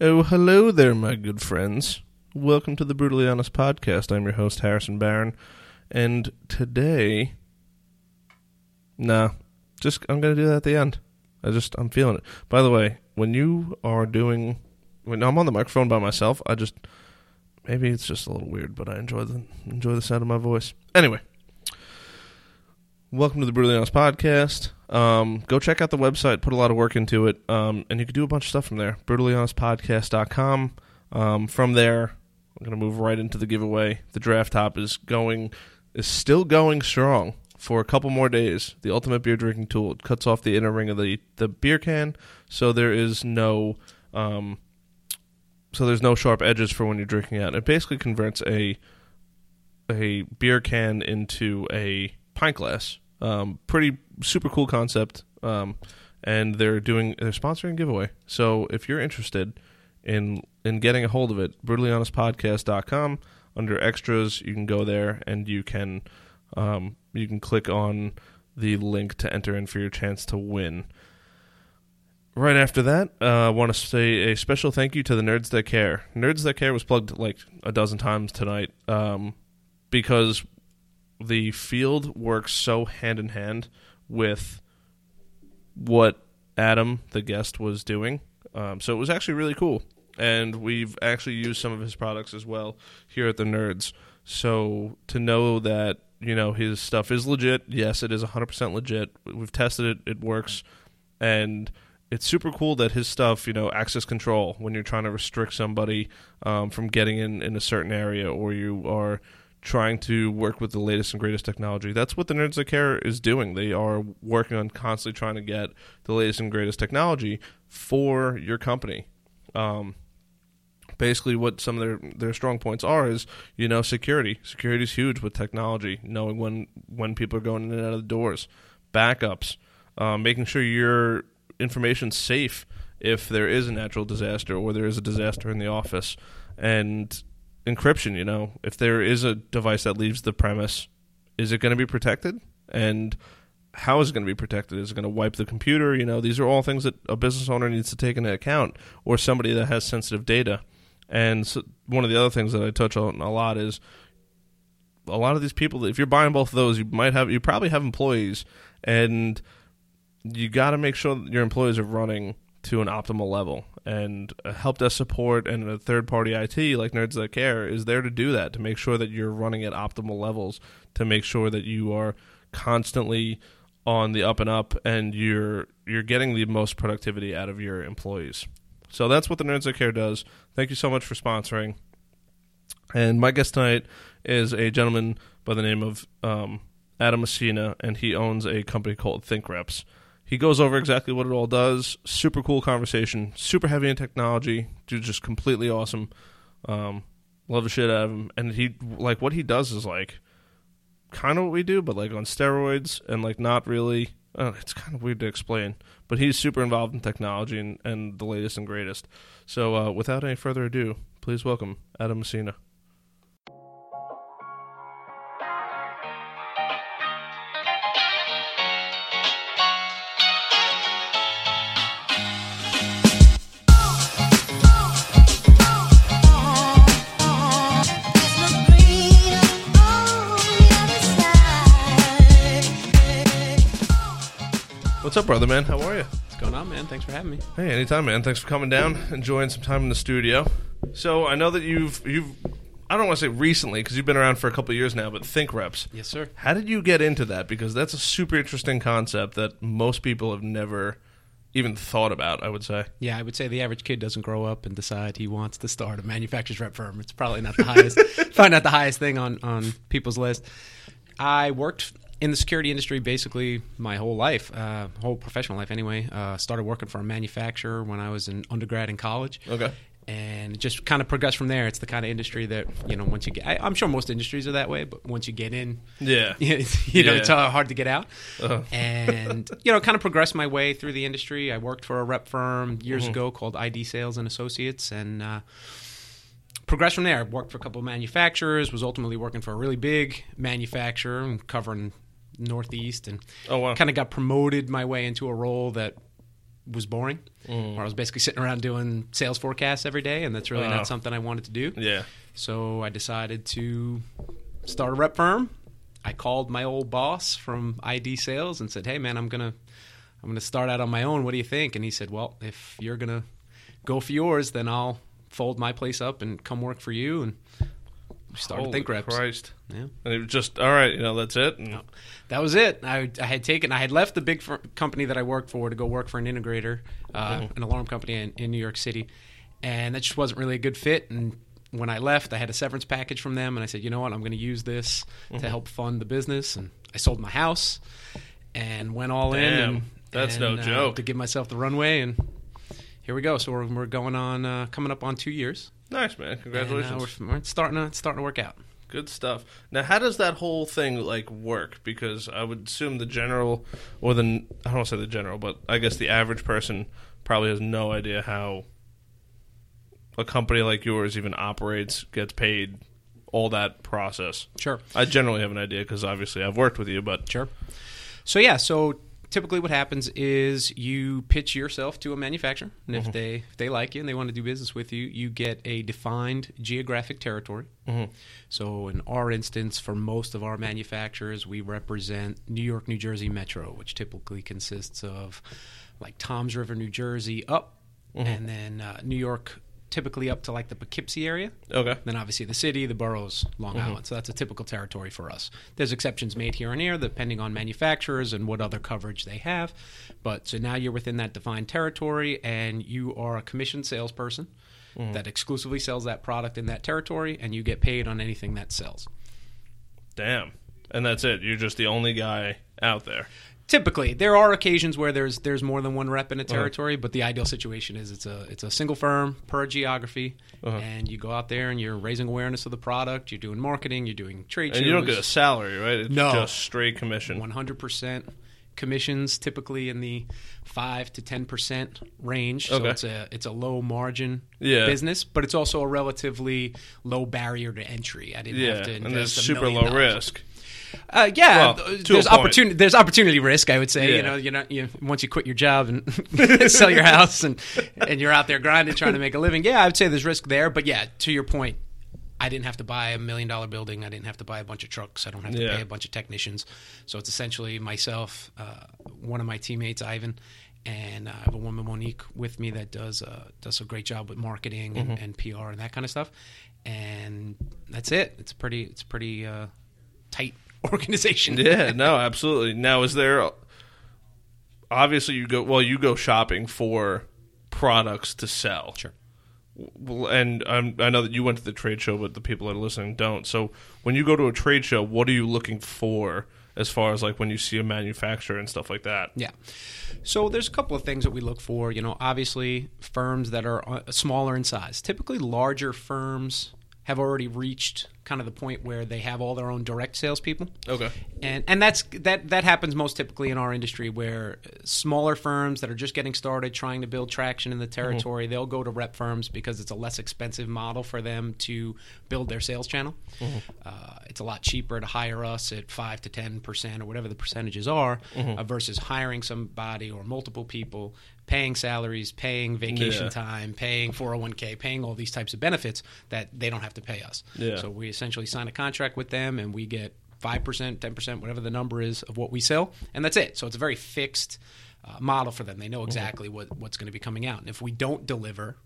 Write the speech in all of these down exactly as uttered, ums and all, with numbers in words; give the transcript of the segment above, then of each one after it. Oh, hello there, my good friends. Welcome to the Brutally Honest Podcast. I'm your host, Harrison Barron. And today... Nah, just I'm going to do that at the end. I just, I'm feeling it. By the way, when you are doing... When I'm on the microphone by myself, I just... Maybe it's just a little weird, but I enjoy the enjoy the sound of my voice. Anyway, welcome to the Brutally Honest Podcast. Um, go check out the website. Put a lot of work into it, um, and you can do a bunch of stuff from there. brutally honest podcast dot com. Um, from there, I'm going to move right into the giveaway. The Draft Top is going is still going strong for a couple more days. The ultimate beer drinking tool. It cuts off the inner ring of the the beer can, so there is no. Um, So there's no sharp edges for when you're drinking out. It basically converts a a beer can into a pint glass. Um, pretty super cool concept. Um, and they're doing they're sponsoring a giveaway. So if you're interested in in getting a hold of it, brutally honest podcast dot com under extras, you can go there and you can um, you can click on the link to enter in for your chance to win. Right after that, I uh, want to say a special thank you to the Nerds That Care. Nerds That Care was plugged like a dozen times tonight um, because the field works so hand-in-hand with what Adam, the guest, was doing. Um, so it was actually really cool, and we've actually used some of his products as well here at the Nerds. So to know that you know his stuff is legit, yes, it is one hundred percent legit. We've tested it, it works, and... It's super cool that his stuff, you know, access control, when you're trying to restrict somebody um, from getting in, in a certain area, or you are trying to work with the latest and greatest technology. That's what the Nerds That Care is doing. They are working on constantly trying to get the latest and greatest technology for your company. Um, basically, what some of their, their strong points are is, you know, security. Security is huge with technology, knowing when, when people are going in and out of the doors. Backups, um, making sure you're... information safe if there is a natural disaster or there is a disaster in the office, and encryption, you know, if there is a device that leaves the premise, is it going to be protected, and how is it going to be protected? Is it going to wipe the computer? You know, these are all things that a business owner needs to take into account, or somebody that has sensitive data. And so one of the other things that I touch on a lot is a lot of these people, if you're buying both of those, you might have, you probably have employees, and you got to make sure that your employees are running to an optimal level. And help desk support and a third-party I T like Nerds That Care is there to do that, to make sure that you're running at optimal levels, to make sure that you are constantly on the up and up and you're you're getting the most productivity out of your employees. So that's what the Nerds That Care does. Thank you so much for sponsoring. And my guest tonight is a gentleman by the name of um, Adam Messina, and he owns a company called ThinkReps. He goes over exactly what it all does. Super cool conversation. Super heavy in technology. Dude's just completely awesome. Um, love the shit out of him. And he, like, what he does is, like, kind of what we do, but, like, on steroids and, like, not really. Uh, it's kind of weird to explain. But he's super involved in technology and, and the latest and greatest. So uh, without any further ado, please welcome Adam Messina. What's up, brother, man? How are you? What's going on, man? Thanks for having me. Hey, anytime, man. Thanks for coming down, enjoying some time in the studio. So I know that you've, you've I don't want to say recently, because you've been around for a couple of years now, but ThinkReps. Yes, sir. How did you get into that? Because that's a super interesting concept that most people have never even thought about, I would say. Yeah, I would say the average kid doesn't grow up and decide he wants to start a manufacturer's rep firm. It's probably not the highest, probably not the highest thing on, on people's list. I worked... in the security industry, basically my whole life, uh, whole professional life anyway. Uh, started working for a manufacturer when I was an undergrad in college. Okay. And just kind of progressed from there. It's the kind of industry that, you know, once you get... I, I'm sure most industries are that way, but once you get in, yeah, you, you know, yeah. It's hard to get out. Uh-huh. And, you know, kind of progressed my way through the industry. I worked for a rep firm years mm-hmm. ago called I D Sales and Associates, and uh, progressed from there. Worked for a couple of manufacturers, was ultimately working for a really big manufacturer covering... Northeast, and oh, wow. kind of got promoted my way into a role that was boring. Mm. Or I was basically sitting around doing sales forecasts every day, and that's really uh, not something I wanted to do. Yeah. So I decided to start a rep firm. I called my old boss from I D Sales and said, "Hey, man, I'm gonna, I'm gonna start out on my own. What do you think?" And he said, "Well, if you're gonna go for yours, then I'll fold my place up and come work for you." And we started ThinkReps. Christ. Yeah. And it was just, all right, you know, that's it. And no, that was it. I, I had taken, I had left the big fir- company that I worked for to go work for an integrator, uh, mm-hmm. an alarm company in, in New York City, and that just wasn't really a good fit. And when I left, I had a severance package from them, and I said, you know what, I'm going to use this mm-hmm. to help fund the business. And I sold my house and went all Damn, in. And, that's and, no uh, joke. To give myself the runway, and here we go. So we're, we're going on, uh, coming up on two years. Nice, man. Congratulations. And, uh, we're, we're starting to, it's starting to work out. Good stuff. Now, how does that whole thing, like, work? Because I would assume the general, or the, I don't want to say the general, but I guess the average person probably has no idea how a company like yours even operates, gets paid, all that process. Sure. I generally have an idea because obviously I've worked with you, but. Sure. So, yeah, so typically what happens is you pitch yourself to a manufacturer, and mm-hmm. if they if they like you and they want to do business with you, you get a defined geographic territory. Mm-hmm. So in our instance, for most of our manufacturers, we represent New York, New Jersey metro, which typically consists of like Toms River, New Jersey up, mm-hmm. and then uh, New York typically up to like the Poughkeepsie area. Okay. Then obviously the city, the boroughs, Long mm-hmm. Island. So that's a typical territory for us. There's exceptions made here and there depending on manufacturers and what other coverage they have. But so now you're within that defined territory and you are a commissioned salesperson mm-hmm. that exclusively sells that product in that territory, and you get paid on anything that sells. Damn. And that's it. You're just the only guy out there. Typically, there are occasions where there's there's more than one rep in a territory, uh-huh. but the ideal situation is it's a it's a single firm per geography, uh-huh. and you go out there and you're raising awareness of the product, you're doing marketing, you're doing trade shows. And you don't get a salary, right? It's no. just straight commission. one hundred percent commissions, typically in the five to ten percent range. Okay. So it's a it's a low margin yeah. business, but it's also a relatively low barrier to entry. I didn't yeah. have to invest and there's a super million low dollars. Risk. Uh, yeah, well, there's opportunity. There's opportunity risk, I would say. Yeah. You know, you're not, you once you quit your job and sell your house and, and you're out there grinding trying to make a living. Yeah, I would say there's risk there. But yeah, to your point, I didn't have to buy a million dollar building. I didn't have to buy a bunch of trucks. I don't have to yeah. pay a bunch of technicians. So it's essentially myself, uh, one of my teammates, Ivan, and I have a woman, Monique, with me that does uh, does a great job with marketing and, mm-hmm. and P R and that kind of stuff. And that's it. It's pretty. It's pretty uh, tight. Organization. Yeah, no, absolutely. Now, is there obviously you go well, you go shopping for products to sell. Sure. And I'm, I know that you went to the trade show, but the people that are listening don't. So, when you go to a trade show, what are you looking for as far as like when you see a manufacturer and stuff like that? Yeah. So, there's a couple of things that we look for. You know, obviously firms that are smaller in size. Typically, larger firms have already reached kind of the point where they have all their own direct salespeople. Okay. And and that's that that happens most typically in our industry, where smaller firms that are just getting started, trying to build traction in the territory, mm-hmm. they'll go to rep firms because it's a less expensive model for them to build their sales channel. Mm-hmm. Uh, it's a lot cheaper to hire us at five to ten percent or whatever the percentages are mm-hmm. uh, versus hiring somebody or multiple people, paying salaries, paying vacation yeah. time, paying four oh one k, paying all these types of benefits that they don't have to pay us. Yeah. So we essentially sign a contract with them, and we get five percent, ten percent, whatever the number is of what we sell, and that's it. So it's a very fixed uh, model for them. They know exactly mm-hmm. what, what's going to be coming out. And if we don't deliver,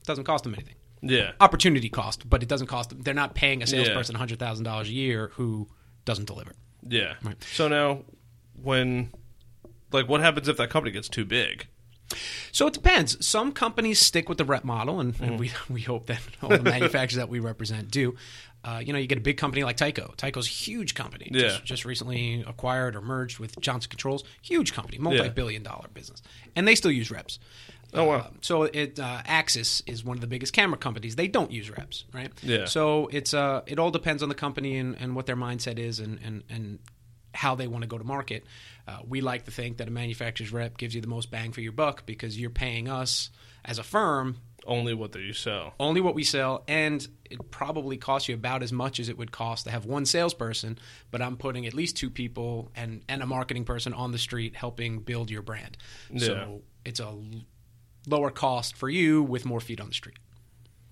it doesn't cost them anything. Yeah. Opportunity cost, but it doesn't cost them. They're not paying a salesperson yeah. one hundred thousand dollars a year who doesn't deliver. Yeah. Right. So now when – like what happens if that company gets too big? So it depends. Some companies stick with the rep model, and, mm-hmm. and we we hope that all the manufacturers that we represent do. Uh, you know, you get a big company like Tyco. Tyco's a huge company. Yeah. Just, just recently acquired or merged with Johnson Controls. Huge company, multi-billion yeah. dollar business. And they still use reps. Oh, wow. Uh, so it, uh, Axis is one of the biggest camera companies. They don't use reps, right? Yeah. So it's uh, it all depends on the company and, and what their mindset is and and, and how they want to go to market. Uh, we like to think that a manufacturer's rep gives you the most bang for your buck because you're paying us as a firm only what you sell. Only what we sell, and it probably costs you about as much as it would cost to have one salesperson, but I'm putting at least two people and, and a marketing person on the street helping build your brand. Yeah. So it's a lower cost for you with more feet on the street.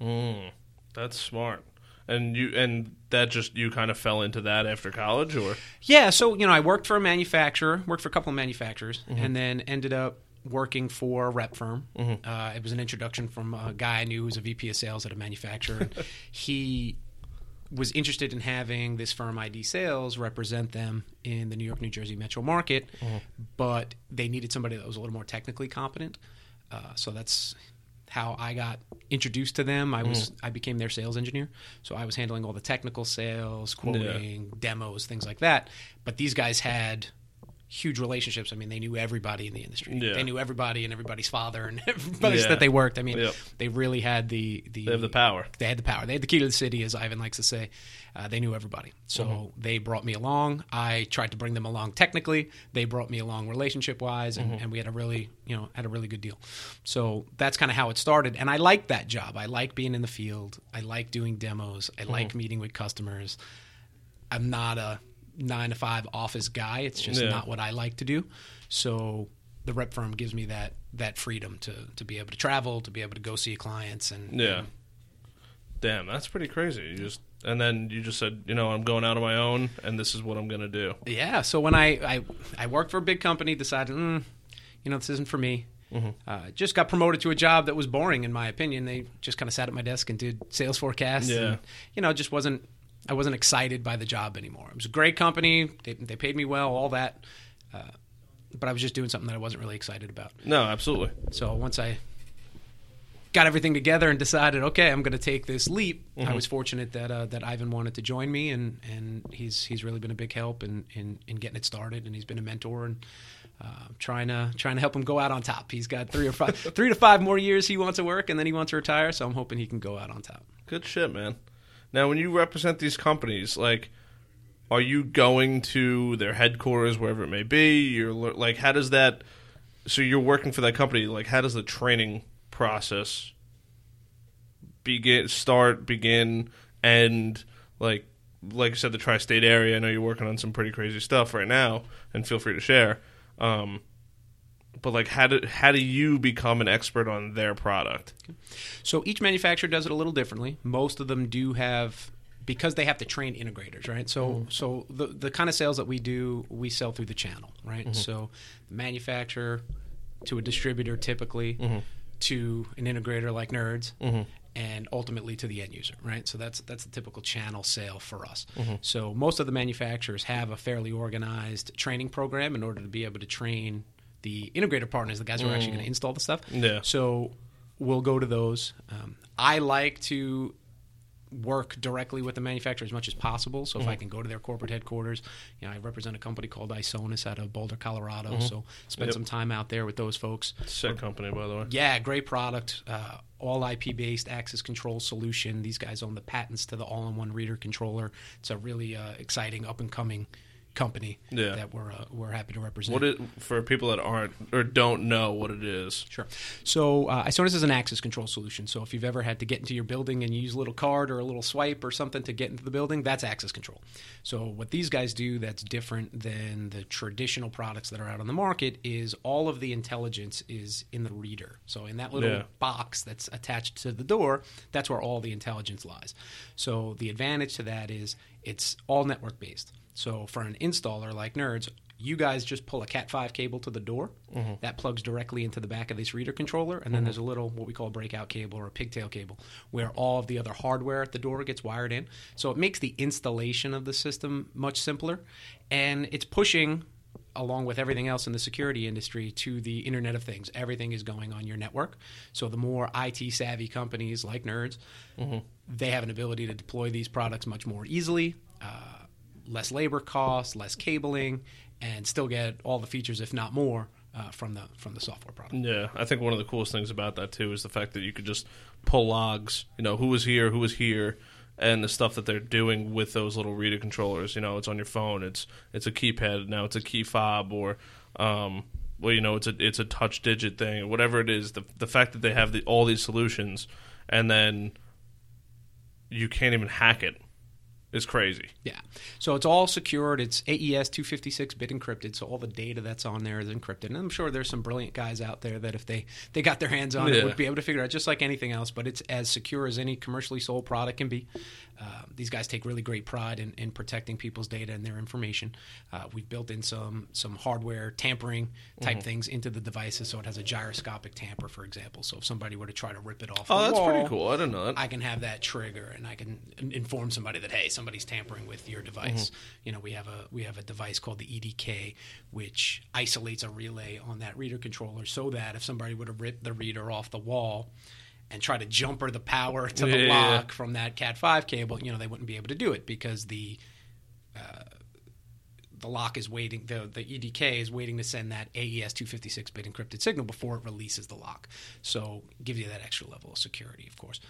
Mm, that's smart. And you and that just you kind of fell into that after college, or? Yeah, so you know, I worked for a manufacturer, worked for a couple of manufacturers, mm-hmm. and then ended up working for a rep firm. Mm-hmm. Uh, it was an introduction from a guy I knew who was a V P of sales at a manufacturer. He was interested in having this firm, I D Sales, represent them in the New York, New Jersey metro market, mm-hmm. but they needed somebody that was a little more technically competent. Uh, so that's how I got introduced to them. I was mm. I became their sales engineer, so I was handling all the technical sales, quoting, yeah. demos, things like that. But these guys had huge relationships. I mean, they knew everybody in the industry. Yeah. They knew everybody and everybody's father and everybody yeah. that they worked. I mean, yep. they really had the, the... They have the power. They had the power. They had the key to the city, as Ivan likes to say. Uh, they knew everybody. So mm-hmm. they brought me along. I tried to bring them along technically. They brought me along relationship-wise, and, mm-hmm. and we had a really, you know, had a really good deal. So that's kind of how it started. And I liked that job. I like being in the field. I like doing demos. I like mm-hmm. meeting with customers. I'm not a... nine to five office guy. It's just yeah. not what I like to do. So the rep firm gives me that that freedom to to be able to travel, to be able to go see clients, and yeah. And damn, that's pretty crazy. You just and then you just said, you know, I'm going out on my own, and this is what I'm going to do. Yeah. So when I, I I worked for a big company, decided, mm, you know, this isn't for me. Mm-hmm. Uh, just got promoted to a job that was boring, in my opinion. They just kind of sat at my desk and did sales forecasts. Yeah. And, you know, just wasn't. I wasn't excited by the job anymore. It was a great company. They, they paid me well, all that. Uh, but I was just doing something that I wasn't really excited about. No, absolutely. So once I got everything together and decided, okay, I'm going to take this leap, mm-hmm. I was fortunate that uh, that Ivan wanted to join me, and, and he's he's really been a big help in, in, in getting it started, and he's been a mentor, and uh, trying to trying to help him go out on top. He's got three or five, three to five more years he wants to work, and then he wants to retire, so I'm hoping he can go out on top. Good shit, man. Now, when you represent these companies, like, are you going to their headquarters, wherever it may be? You're like, how does that? So you're working for that company. Like, how does the training process begin? Start, begin, end? Like, like I said, the tri-state area. I know you're working on some pretty crazy stuff right now, and feel free to share. Um, But, like, how do how do you become an expert on their product? Okay. So each manufacturer does it a little differently. Most of them do have, because they have to train integrators, right? So mm-hmm. so the, the kind of sales that we do, we sell through the channel, right? Mm-hmm. So the manufacturer to a distributor typically, mm-hmm. to an integrator like Nerds, mm-hmm. and ultimately to the end user, right? So that's that's the typical channel sale for us. Mm-hmm. So most of the manufacturers have a fairly organized training program in order to be able to train the integrator partners, the guys who are actually going to install the stuff. Yeah. So we'll go to those. Um, I like to work directly with the manufacturer as much as possible. So if mm-hmm. I can go to their corporate headquarters, you know, I represent a company called ISONAS out of Boulder, Colorado. Mm-hmm. So spend yep. some time out there with those folks. Sick company, by the way. Yeah, great product. Uh, all I P-based access control solution. These guys own the patents to the all-in-one reader controller. It's a really uh, exciting up-and-coming company yeah. that we're uh, we're happy to represent. What it, for people that aren't or don't know what it is? Sure. So uh, ISONAS is an access control solution. So if you've ever had to get into your building and you use a little card or a little swipe or something to get into the building, that's access control. So what these guys do that's different than the traditional products that are out on the market is all of the intelligence is in the reader. So in that little yeah. box that's attached to the door, that's where all the intelligence lies. So the advantage to that is it's all network based. So for an installer like Nerds, you guys just pull a Cat five cable to the door. Mm-hmm. That plugs directly into the back of this reader controller, and then mm-hmm. there's a little what we call a breakout cable or a pigtail cable where all of the other hardware at the door gets wired in. So it makes the installation of the system much simpler, and it's pushing, along with everything else in the security industry, to the Internet of Things. Everything is going on your network. So the more I T-savvy companies like Nerds, mm-hmm. they have an ability to deploy these products much more easily. Uh, less labor costs, less cabling, and still get all the features, if not more, uh, from the from the software product. Yeah, I think one of the coolest things about that, too, is the fact that you could just pull logs, you know, who was here, who was here, and the stuff that they're doing with those little reader controllers. You know, it's on your phone, it's it's a keypad, now it's a key fob, or, um, well, you know, it's a it's a touch digit thing, whatever it is. The, the fact that they have the, all these solutions, and then you can't even hack it. is crazy. Yeah. So it's all secured. It's A E S two fifty-six bit encrypted, so all the data that's on there is encrypted. And I'm sure there's some brilliant guys out there that if they, they got their hands on yeah. it, would be able to figure it out, just like anything else. But it's as secure as any commercially sold product can be. Uh, these guys take really great pride in, in protecting people's data and their information. Uh, we've built in some some hardware tampering type mm-hmm. things into the devices, so it has a gyroscopic tamper, for example. So if somebody were to try to rip it off oh, the that's wall, pretty cool. I don't know. That. I can have that trigger, and I can inform somebody that, hey, somebody's tampering with your device. Mm-hmm. You know, we have a we have a device called the E D K, which isolates a relay on that reader controller, so that if somebody were to rip the reader off the wall and try to jumper the power to the yeah, lock yeah. from that Cat five cable, you know, they wouldn't be able to do it because the uh, the lock is waiting, the the E D K is waiting to send that A E S two fifty-six bit encrypted signal before it releases the lock. So gives you that extra level of security, of course.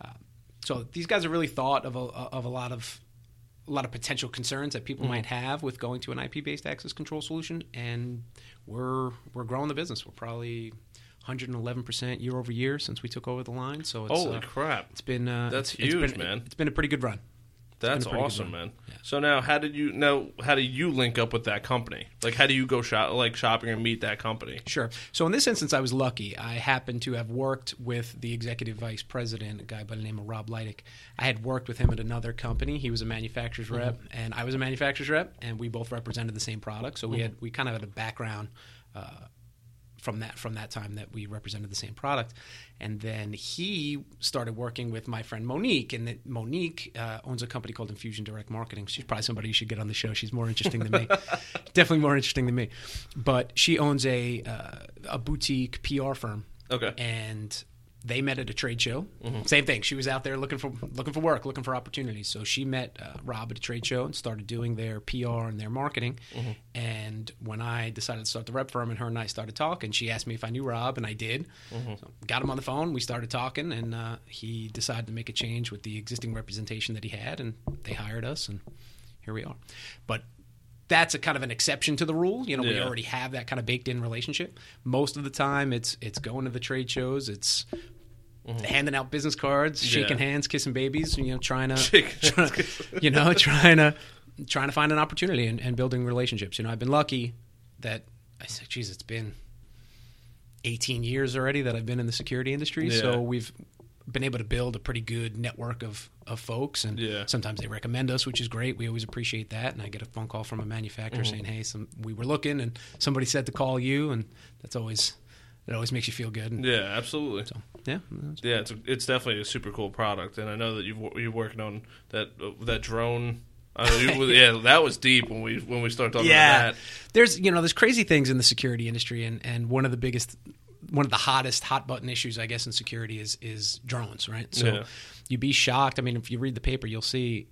Um, so these guys have really thought of a, of a lot of a lot of potential concerns that people mm-hmm. might have with going to an I P-based access control solution, and we're we're growing the business. We're probably one hundred eleven percent year over year since we took over the line. So it's, holy uh, crap. It's been uh, that's it's, huge, it's been, man. It's been a pretty good run. That's awesome, man. Yeah. So now, how did you now? How do you link up with that company? Like, how do you go shop, like shopping and meet that company? Sure. So in this instance, I was lucky. I happened to have worked with the executive vice president, a guy by the name of Rob Leidick. I had worked with him at another company. He was a manufacturer's mm-hmm. rep, and I was a manufacturer's rep, and we both represented the same product. So we mm-hmm. had we kind of had a background. Uh, From that from that time that we represented the same product. And then he started working with my friend Monique, and that Monique uh, owns a company called Infusion Direct Marketing. She's probably somebody you should get on the show. She's more interesting than me. Definitely more interesting than me. But she owns a uh, a boutique P R firm. Okay. And they met at a trade show. Mm-hmm. Same thing. She was out there looking for looking for work, looking for opportunities. So she met uh, Rob at a trade show and started doing their P R and their marketing. Mm-hmm. And when I decided to start the rep firm and her and I started talking, she asked me if I knew Rob, and I did. Mm-hmm. So got him on the phone. We started talking, and uh, he decided to make a change with the existing representation that he had, and they hired us, and here we are. But that's a kind of an exception to the rule. You know, yeah. we already have that kind of baked in relationship. Most of the time it's it's going to the trade shows, it's mm-hmm. handing out business cards, yeah. shaking hands, kissing babies, you know, trying to, trying to you know, trying to trying to find an opportunity and, and building relationships. You know, I've been lucky that I said, geez, it's been eighteen years already that I've been in the security industry. Yeah. So we've been able to build a pretty good network of, of folks, and yeah. sometimes they recommend us, which is great. We always appreciate that. And I get a phone call from a manufacturer mm-hmm. saying, hey, some, we were looking and somebody said to call you, and that's always, it always makes you feel good. And, yeah, absolutely. So, yeah. Yeah. It's, a, it's definitely a super cool product. And I know that you've, you're working on that, uh, that drone. Uh, you, yeah, that was deep when we, when we started talking yeah. about that. There's, you know, there's crazy things in the security industry, and, and one of the biggest one of the hottest hot button issues, I guess, in security is, is drones, right? So yeah. you'd be shocked. I mean, if you read the paper, you'll see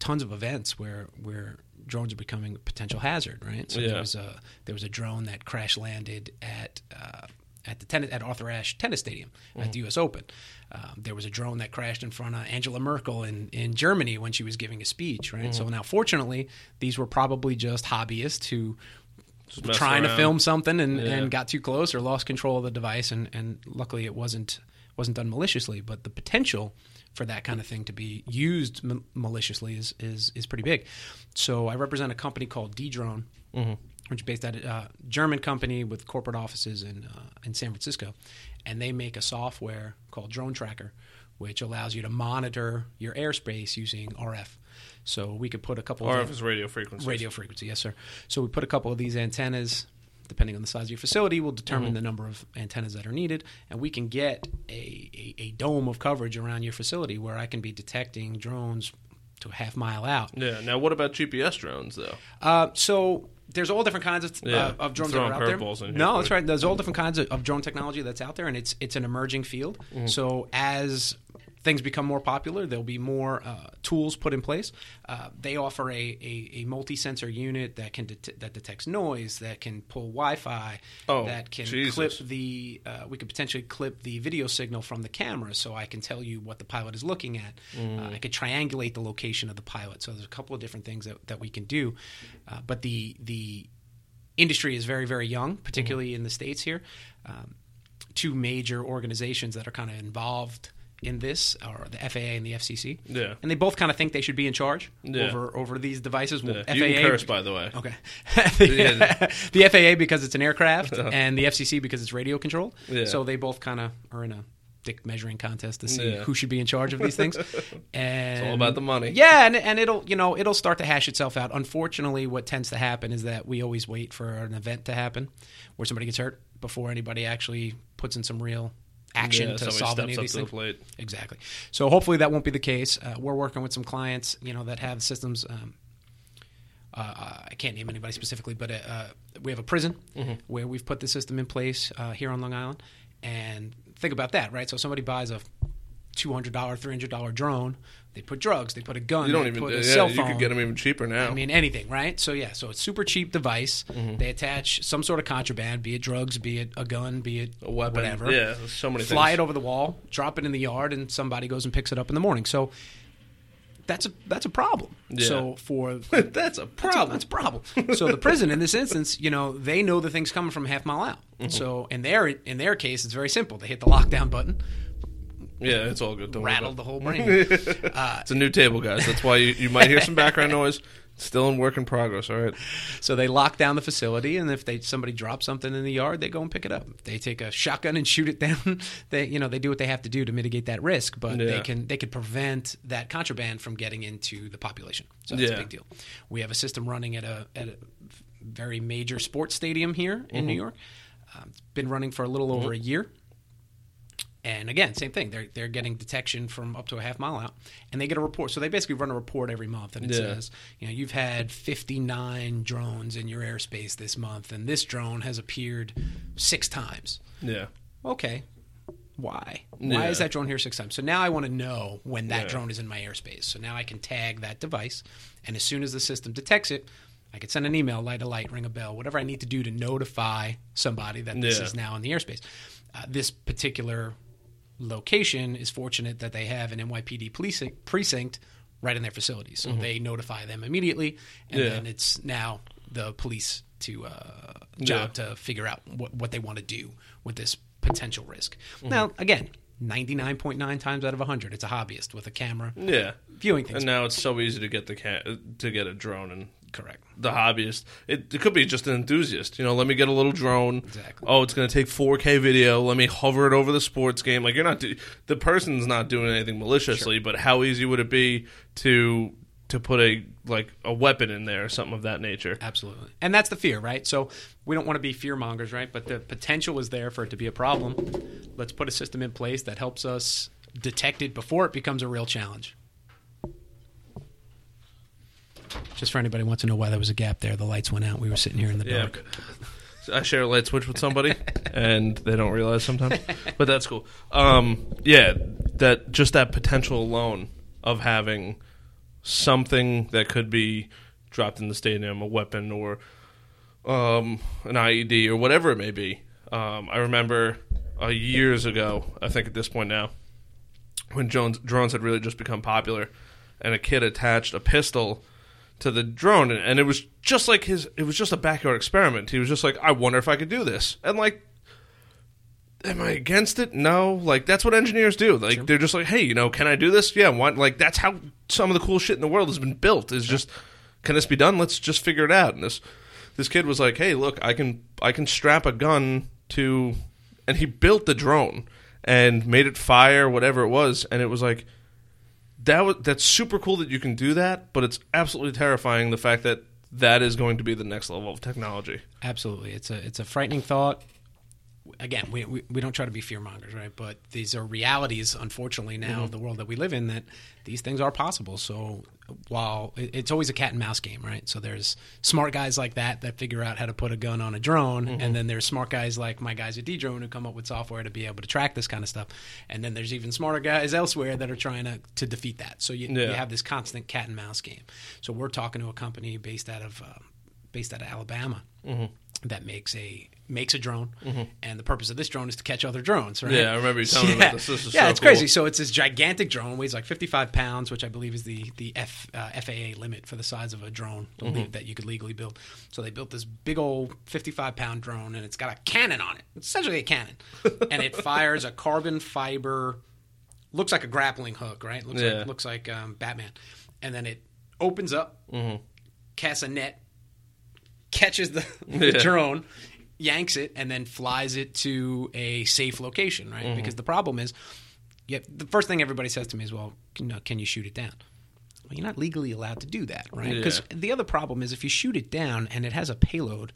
tons of events where, where drones are becoming a potential hazard, right? So yeah. there was a, there was a drone that crash landed at, uh, at the tennis, at Arthur Ashe Tennis Stadium mm-hmm. at the U S Open. Um, there was a drone that crashed in front of Angela Merkel in, in Germany when she was giving a speech, right? Mm-hmm. So now, fortunately, these were probably just hobbyists who trying around. to film something and, yeah. and got too close or lost control of the device, and, and luckily it wasn't wasn't done maliciously, but the potential for that kind of thing to be used ma- maliciously is, is is pretty big. So I represent a company called DeDrone, mm-hmm. which is based at a uh, German company with corporate offices in uh, in San Francisco, and they make a software called Drone Tracker, which allows you to monitor your airspace using R F. So we could put a couple R F of... R F is radio frequency. Radio frequency, yes, sir. So we put a couple of these antennas, depending on the size of your facility, we'll determine mm-hmm. the number of antennas that are needed, and we can get a, a, a dome of coverage around your facility where I can be detecting drones to a half mile out. Yeah. Now, what about G P S drones, though? Uh, so... There's all different kinds of, yeah. uh, of drones that are out there. Here, no, that's right. There's all different kinds of, of drone technology that's out there, and it's it's an emerging field. Mm-hmm. So as things become more popular, there'll be more uh, tools put in place. Uh, they offer a, a, a multi-sensor unit that can det- that detects noise, that can pull Wi-Fi, oh, that can Jesus. clip the uh, – we could potentially clip the video signal from the camera, so I can tell you what the pilot is looking at. Mm. Uh, I could triangulate the location of the pilot. So there's a couple of different things that, that we can do. Uh, but the, the industry is very, very young, particularly mm. in the States here. Um, two major organizations that are kind of involved – in this, or the F A A and the F C C. Yeah. And they both kind of think they should be in charge yeah. over over these devices. Well, yeah. F A A, you can curse, by the way. Okay. the, yeah. the F A A because it's an aircraft and the F C C because it's radio control. Yeah. So they both kind of are in a dick measuring contest to see yeah. who should be in charge of these things. And it's all about the money. Yeah, and and it'll, you know, it'll start to hash itself out. Unfortunately, what tends to happen is that we always wait for an event to happen where somebody gets hurt before anybody actually puts in some real action yeah, to solve any of these things. The exactly. So hopefully that won't be the case. Uh, we're working with some clients, you know, that have systems. Um, uh, I can't name anybody specifically, but uh, we have a prison mm-hmm. where we've put the system in place uh, here on Long Island. And think about that, right? So somebody buys a two hundred dollars, three hundred dollars drone. They put drugs. They put a gun. You don't they even put a yeah, cell phone. You could get them even cheaper now. I mean, anything, right? So, yeah. So it's super cheap device. Mm-hmm. They attach some sort of contraband, be it drugs, be it a gun, be it a weapon, whatever. Yeah, there's so many Fly things. Fly it over the wall, drop it in the yard, and somebody goes and picks it up in the morning. So that's a that's a problem. Yeah. So for that's a problem. That's a, that's a problem. So the prison in this instance, you know, they know the thing's coming from a half mile out. Mm-hmm. So in their in their case, it's very simple. They hit the lockdown button. Yeah, it's all good. Don't rattled the whole brain. Uh, it's a new table, guys. That's why you, you might hear some background noise. It's still in work in progress, all right? So they lock down the facility, and if they somebody drops something in the yard, they go and pick it up. They take a shotgun and shoot it down. They, you know, they do what they have to do to mitigate that risk, but yeah. they can they can prevent that contraband from getting into the population. So that's yeah. a big deal. We have a system running at a at a very major sports stadium here in mm-hmm. New York. Uh, it's been running for a little over mm-hmm. a year. And again, same thing. They're they're getting detection from up to a half mile out, and they get a report. So they basically run a report every month, and it yeah. says, you know, you've had fifty-nine drones in your airspace this month, and this drone has appeared six times. Yeah. Okay. Why? Yeah. Why is that drone here six times? So now I want to know when that yeah. drone is in my airspace. So now I can tag that device, and as soon as the system detects it, I could send an email, light a light, ring a bell, whatever I need to do to notify somebody that this yeah. is now in the airspace. Uh, this particular location is fortunate that they have an N Y P D police precinct right in their facility. So mm-hmm. they notify them immediately, and yeah. then it's now the police to uh, job yeah. to figure out what, what they want to do with this potential risk. Mm-hmm. Now, again, ninety-nine point nine times out of one hundred, it's a hobbyist with a camera yeah. viewing things. And now it's so easy to get the ca- to get a drone and correct. The hobbyist. It, it could be just an enthusiast. You know, let me get a little drone. Exactly. Oh, it's going to take four K video. Let me hover it over the sports game. Like, you're not do- the person's not doing anything maliciously, sure. but how easy would it be to to put a like a weapon in there or something of that nature? Absolutely. And that's the fear, right? So we don't want to be fear mongers, right? But the potential is there for it to be a problem. Let's put a system in place that helps us detect it before it becomes a real challenge. Just for anybody who wants to know why there was a gap there, the lights went out. We were sitting here in the dark. Yeah. So I share a light switch with somebody, and they don't realize sometimes. But that's cool. Um, yeah, that just that potential alone of having something that could be dropped in the stadium, a weapon or um, an I E D or whatever it may be. Um, I remember uh, years ago, I think at this point now, when drones, drones had really just become popular, and a kid attached a pistol to the drone, and it was just like his it was just a backyard experiment. He was just like, I wonder if I could do this. And like, am I against it? No. Like, that's what engineers do. Like, sure. They're just like, hey, you know, can I do this? Yeah, why? Like, that's how some of the cool shit in the world has been built, is just, can this be done? Let's just figure it out. And this this kid was like, hey, look, I can I can strap a gun to, and he built the drone and made it fire, whatever it was. And it was like, That was, that's super cool that you can do that, but it's absolutely terrifying, the fact that that is going to be the next level of technology. Absolutely. It's a it's a frightening thought. Again, we we, we don't try to be fear-mongers, right? But these are realities, unfortunately, now mm-hmm. of the world that we live in, that these things are possible. So while it's always a cat-and-mouse game, right? So there's smart guys like that that figure out how to put a gun on a drone, mm-hmm. and then there's smart guys like my guys at DeDrone who come up with software to be able to track this kind of stuff. And then there's even smarter guys elsewhere that are trying to, to defeat that. So you, yeah. you have this constant cat-and-mouse game. So we're talking to a company based out of um, based out of Alabama mm-hmm. that makes a makes a drone, mm-hmm. and the purpose of this drone is to catch other drones, right? Yeah, I remember you telling yeah. me about this. This is yeah, so it's cool. Crazy. So it's this gigantic drone, weighs like fifty-five pounds, which I believe is the the F, uh, F A A limit for the size of a drone mm-hmm. that you could legally build. So they built this big old fifty-five pound drone, and it's got a cannon on it. It's essentially a cannon, and it fires a carbon fiber looks like a grappling hook, right? Looks yeah. like looks like um, Batman. And then it opens up, mm-hmm. casts a net, catches the, the yeah. drone, yanks it, and then flies it to a safe location, right? Mm-hmm. Because the problem is, yeah, the first thing everybody says to me is, well, you know, can you shoot it down? Well, you're not legally allowed to do that, right? Because yeah. the other problem is if you shoot it down and it has a payload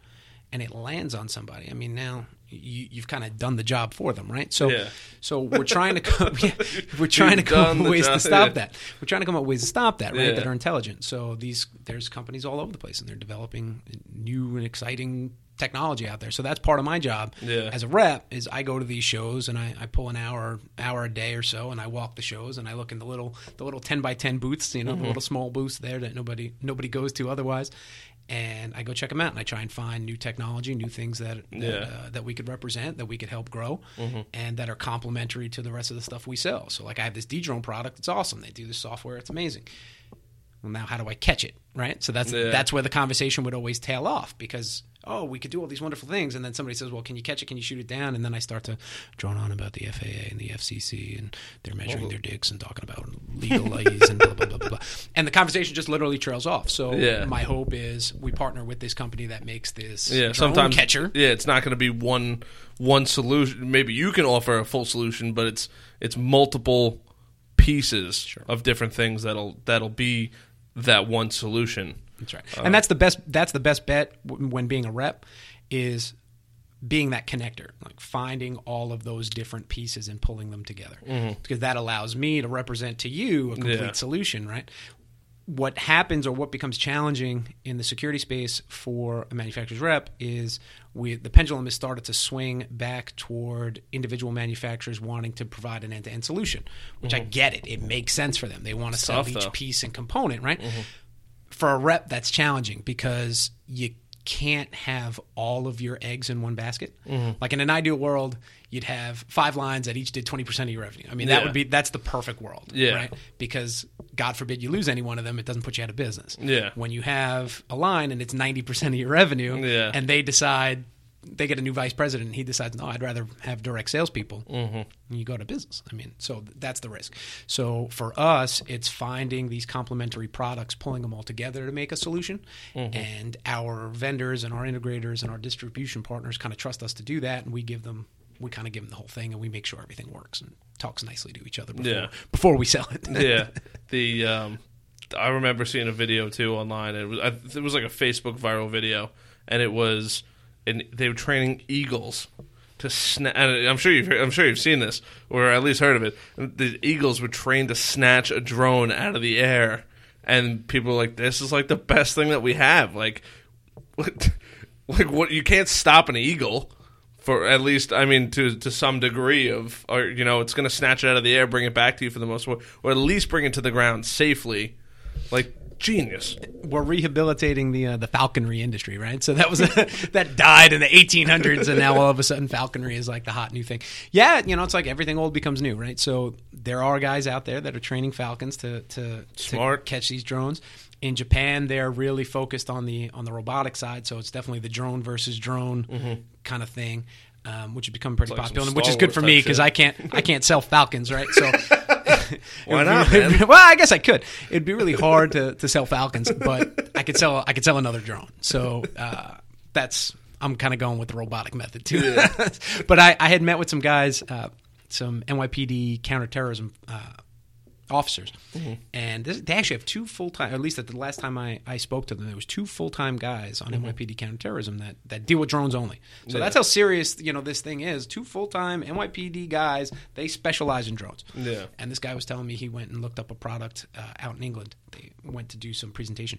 and it lands on somebody, I mean, now you, you've kind of done the job for them, right? So yeah. so we're trying to come yeah, we're trying you've to come up with ways job. to stop yeah. that. We're trying to come up with ways to stop that, right? Yeah. That are intelligent. So these there's companies all over the place and they're developing new and exciting technology out there. So that's part of my job yeah. as a rep is I go to these shows and I, I pull an hour hour a day or so and I walk the shows and I look in the little the little ten by ten booths, you know, mm-hmm. the little small booths there that nobody nobody goes to otherwise. And I go check them out and I try and find new technology, new things that that, yeah. uh, that we could represent, that we could help grow, mm-hmm. and that are complementary to the rest of the stuff we sell. So like I have this DeDrone product. It's awesome. They do this software. It's amazing. Well, now how do I catch it, right? So that's yeah. that's where the conversation would always tail off because, oh, we could do all these wonderful things. And then somebody says, well, can you catch it? Can you shoot it down? And then I start to drone on about the F A A and the F C C and they're measuring oh. their dicks and talking about legalese and blah, blah, blah, blah, blah. And the conversation just literally trails off. So yeah. my hope is we partner with this company that makes this yeah, drone catcher. Yeah, it's not going to be one one solution. Maybe you can offer a full solution, but it's it's multiple pieces sure. of different things that'll that'll be that one solution. That's right. And that's the best that's the best bet when being a rep is being that connector, like finding all of those different pieces and pulling them together. Mm-hmm. Because that allows me to represent to you a complete yeah. solution, right? What happens or what becomes challenging in the security space for a manufacturer's rep is we the pendulum has started to swing back toward individual manufacturers wanting to provide an end-to-end solution, which mm-hmm. I get it. It makes sense for them. They want to it's sell tough, each though. piece and component, right? Mm-hmm. For a rep, that's challenging because you can't have all of your eggs in one basket. Mm-hmm. Like in an ideal world, you'd have five lines that each did twenty percent of your revenue. I mean, that yeah. would be that's the perfect world, yeah. right? Because God forbid you lose any one of them, it doesn't put you out of business. Yeah. When you have a line and it's ninety percent of your revenue yeah. and they decide they get a new vice president and he decides, no, I'd rather have direct salespeople. Mm-hmm. And you go to business. I mean, so that's the risk. So for us, it's finding these complementary products, pulling them all together to make a solution. Mm-hmm. And our vendors and our integrators and our distribution partners kind of trust us to do that. And we give them, we kind of give them the whole thing and we make sure everything works and talks nicely to each other before, yeah. before we sell it. yeah. The, um, I remember seeing a video too online. It was, I, it was like a Facebook viral video and it was, and they were training eagles to snatch. I'm sure you've heard, I'm sure you've seen this, or at least heard of it. The eagles were trained to snatch a drone out of the air, and people were like, "This is like the best thing that we have." Like, what, like what? You can't stop an eagle, for at least I mean to to some degree of, or you know, it's going to snatch it out of the air, bring it back to you for the most part, or at least bring it to the ground safely, like. Genius. We're rehabilitating the uh, the falconry industry, right? So that was a, that died in the eighteen hundreds, and now all of a sudden falconry is like the hot new thing. Yeah, you know, it's like everything old becomes new, right? So there are guys out there that are training falcons to to, Smart. to catch these drones. In Japan, they're really focused on the on the robotic side, so it's definitely the drone versus drone mm-hmm. kind of thing, um, which has become pretty like popular, which is good for me because I can't I can't sell falcons, right? So. Why not, really, man? Well, I guess I could. It'd be really hard to, to sell falcons, but I could sell I could sell another drone. So uh, that's I'm kind of going with the robotic method too. Yeah. But I, I had met with some guys, uh, some N Y P D counterterrorism uh, officers, mm-hmm. and this, they actually have two full time. At least at the last time I, I spoke to them, there was two full time guys on mm-hmm. N Y P D counterterrorism that, that deal with drones only. So yeah. that's how serious you know this thing is. Two full time N Y P D guys. They specialize in drones. Yeah. And this guy was telling me he went and looked up a product uh, out in England. They went to do some presentation,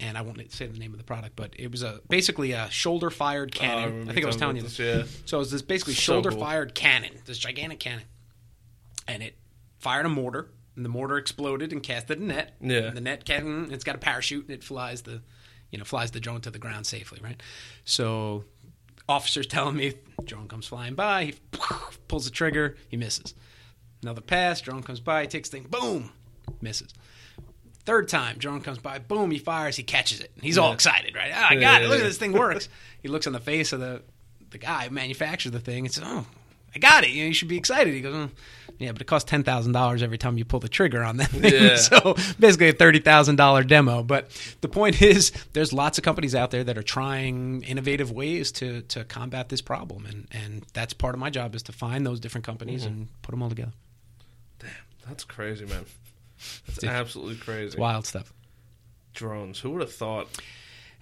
and I won't say the name of the product, but it was a basically a shoulder fired cannon. Oh, I, I think I was telling you this. Yeah. So it was this basically so shoulder fired cool. cannon, this gigantic cannon, and it fired a mortar. And the mortar exploded and casted a net. Yeah. And the net can it's got a parachute and it flies the you know, flies the drone to the ground safely, right? So officer's telling me drone comes flying by, he pulls the trigger, he misses. Another pass, drone comes by, he takes the thing, boom, misses. Third time, drone comes by, boom, he fires, he catches it. He's yeah. all excited, right? Oh, I got yeah, it, look at yeah. this thing works. He looks on the face of the the guy who manufactured the thing and says, oh, I got it. You know, you should be excited. He goes, mm. Yeah, but it costs ten thousand dollars every time you pull the trigger on that thing. Yeah. So basically a thirty thousand dollars demo. But the point is there's lots of companies out there that are trying innovative ways to to combat this problem. And, and that's part of my job is to find those different companies mm-hmm. and put them all together. Damn, that's crazy, man. That's Dude, absolutely crazy. It's wild stuff. Drones. Who would have thought?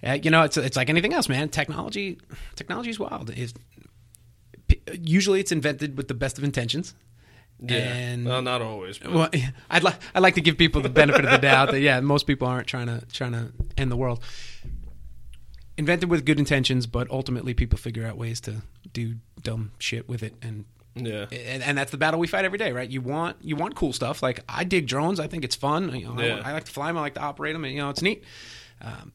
Uh, you know, it's it's like anything else, man. Technology technology is wild. It's, usually it's invented with the best of intentions. Yeah, and, well, not always. But. Well, I'd like I'd like to give people the benefit of the doubt that yeah, most people aren't trying to trying to end the world. Invented with good intentions, but ultimately people figure out ways to do dumb shit with it, and yeah, and, and that's the battle we fight every day, right? You want you want cool stuff. Like I dig drones; I think it's fun. You know, yeah. I, I like to fly them. I like to operate them, and you know, it's neat. Um,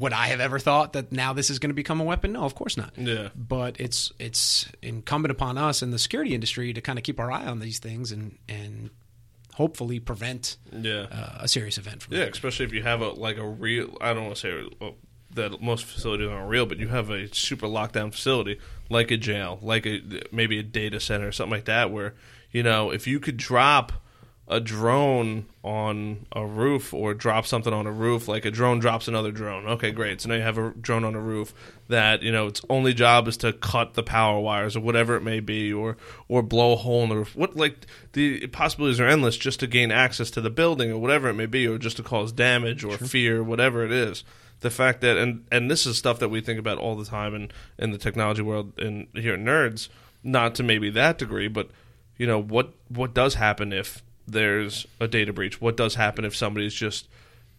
Would I have ever thought that now this is going to become a weapon? No, of course not. Yeah. But it's it's incumbent upon us in the security industry to kind of keep our eye on these things and and hopefully prevent yeah. uh, a serious event from yeah, happening. Especially if you have a like a real. I don't want to say well, that most facilities aren't real, but you have a super lockdown facility like a jail, like a maybe a data center or something like that, where you know if you could drop a drone on a roof or drop something on a roof, like a drone drops another drone. Okay, great. So now you have a drone on a roof that, you know, its only job is to cut the power wires or whatever it may be, or or blow a hole in the roof. What, like, the possibilities are endless just to gain access to the building or whatever it may be, or just to cause damage or sure. fear, whatever it is. The fact that, and, and this is stuff that we think about all the time in, in the technology world and here at Nerds, not to maybe that degree, but, you know, what what does happen if there's a data breach? What does happen if somebody's just,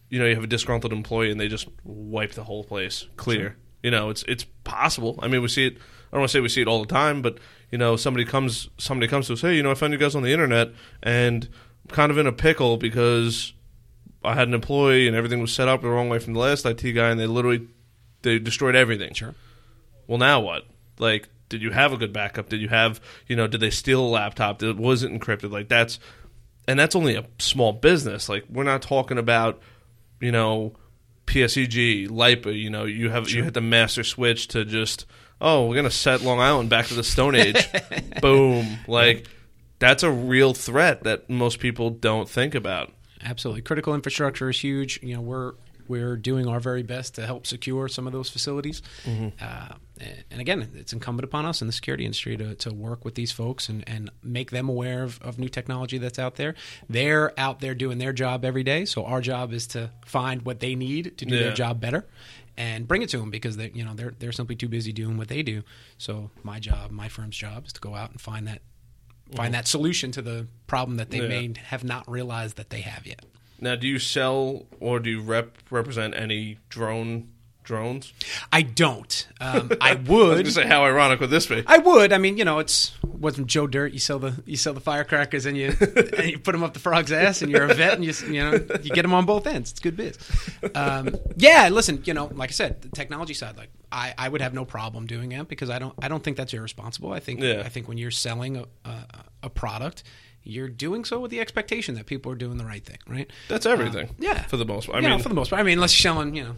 you know, you have a disgruntled employee and they just wipe the whole place clear? Sure. You know, it's it's possible. I mean, we see it. I don't want to say we see it all the time, but you know, somebody comes somebody comes to us, hey, you know, I found you guys on the internet and I'm kind of in a pickle because I had an employee and everything was set up the wrong way from the last I T guy, and they literally they destroyed everything. Sure. Well, now what? Like, did you have a good backup? Did you have, you know, did they steal a laptop? Did, was it encrypted? Like, that's. And that's only a small business. Like, we're not talking about, you know, P S E G, LIPA. You know, you have sure. you hit the master switch to just, oh, we're gonna set Long Island back to the Stone Age. Boom! Like, that's a real threat that most people don't think about. Absolutely, critical infrastructure is huge. You know, we're we're doing our very best to help secure some of those facilities. Mm-hmm. Uh, and again, it's incumbent upon us in the security industry to, to work with these folks and, and make them aware of, of new technology that's out there. They're out there doing their job every day, so our job is to find what they need to do yeah. their job better and bring it to them, because they, you know, they're they're simply too busy doing what they do. So my job, my firm's job, is to go out and find that find mm-hmm. that solution to the problem that they yeah. may have not realized that they have yet. Now, do you sell or do you rep represent any drone? drones? I don't. Um, I would. I was going to say, how ironic would this be? I would. I mean, you know, it's wasn't Joe Dirt. You sell the you sell the firecrackers and you and you put them up the frog's ass, and you're a vet, and you you know you get them on both ends. It's good biz. Um, yeah, listen, you know, like I said, the technology side, like I, I would have no problem doing that, because I don't I don't think that's irresponsible. I think yeah. I think when you're selling a a, a product, you're doing so with the expectation that people are doing the right thing, right? That's everything. Um, yeah. For the most part. I yeah, mean, for the most part. I mean, unless you're selling, you know,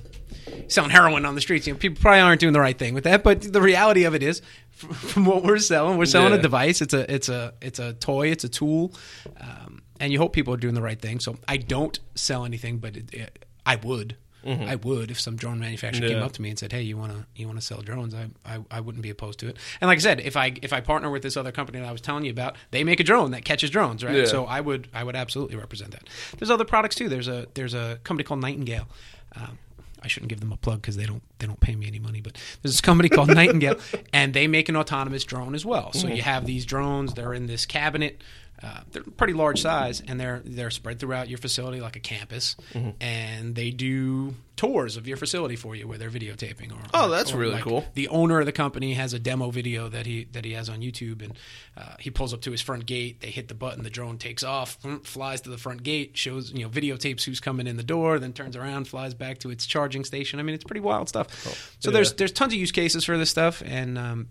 selling heroin on the streets, you know, people probably aren't doing the right thing with that. But the reality of it is, from, from what we're selling, we're selling yeah. a device. It's a, it's a, it's a toy. It's a tool. Um, and you hope people are doing the right thing. So I don't sell anything, but it, it, I would. Mm-hmm. I would if some drone manufacturer yeah. came up to me and said, "Hey, you want to you want to sell drones?" I, I I wouldn't be opposed to it. And like I said, if I if I partner with this other company that I was telling you about, they make a drone that catches drones, right? Yeah. So I would I would absolutely represent that. There's other products too. There's a there's a company called Nightingale. Um, I shouldn't give them a plug because they don't they don't pay me any money, but there's this company called Nightingale, and they make an autonomous drone as well. So mm-hmm. you have these drones. They're in this cabinet. Uh, they're pretty large size, and they're they're spread throughout your facility like a campus, mm-hmm. and they do tours of your facility for you where they're videotaping. Or, oh, that's or really like cool. The owner of the company has a demo video that he that he has on YouTube, and uh, he pulls up to his front gate. They hit the button, the drone takes off, flies to the front gate, shows you know videotapes who's coming in the door, then turns around, flies back to its charging station. I mean, it's pretty wild stuff. Oh, so yeah. there's there's tons of use cases for this stuff, and. Um,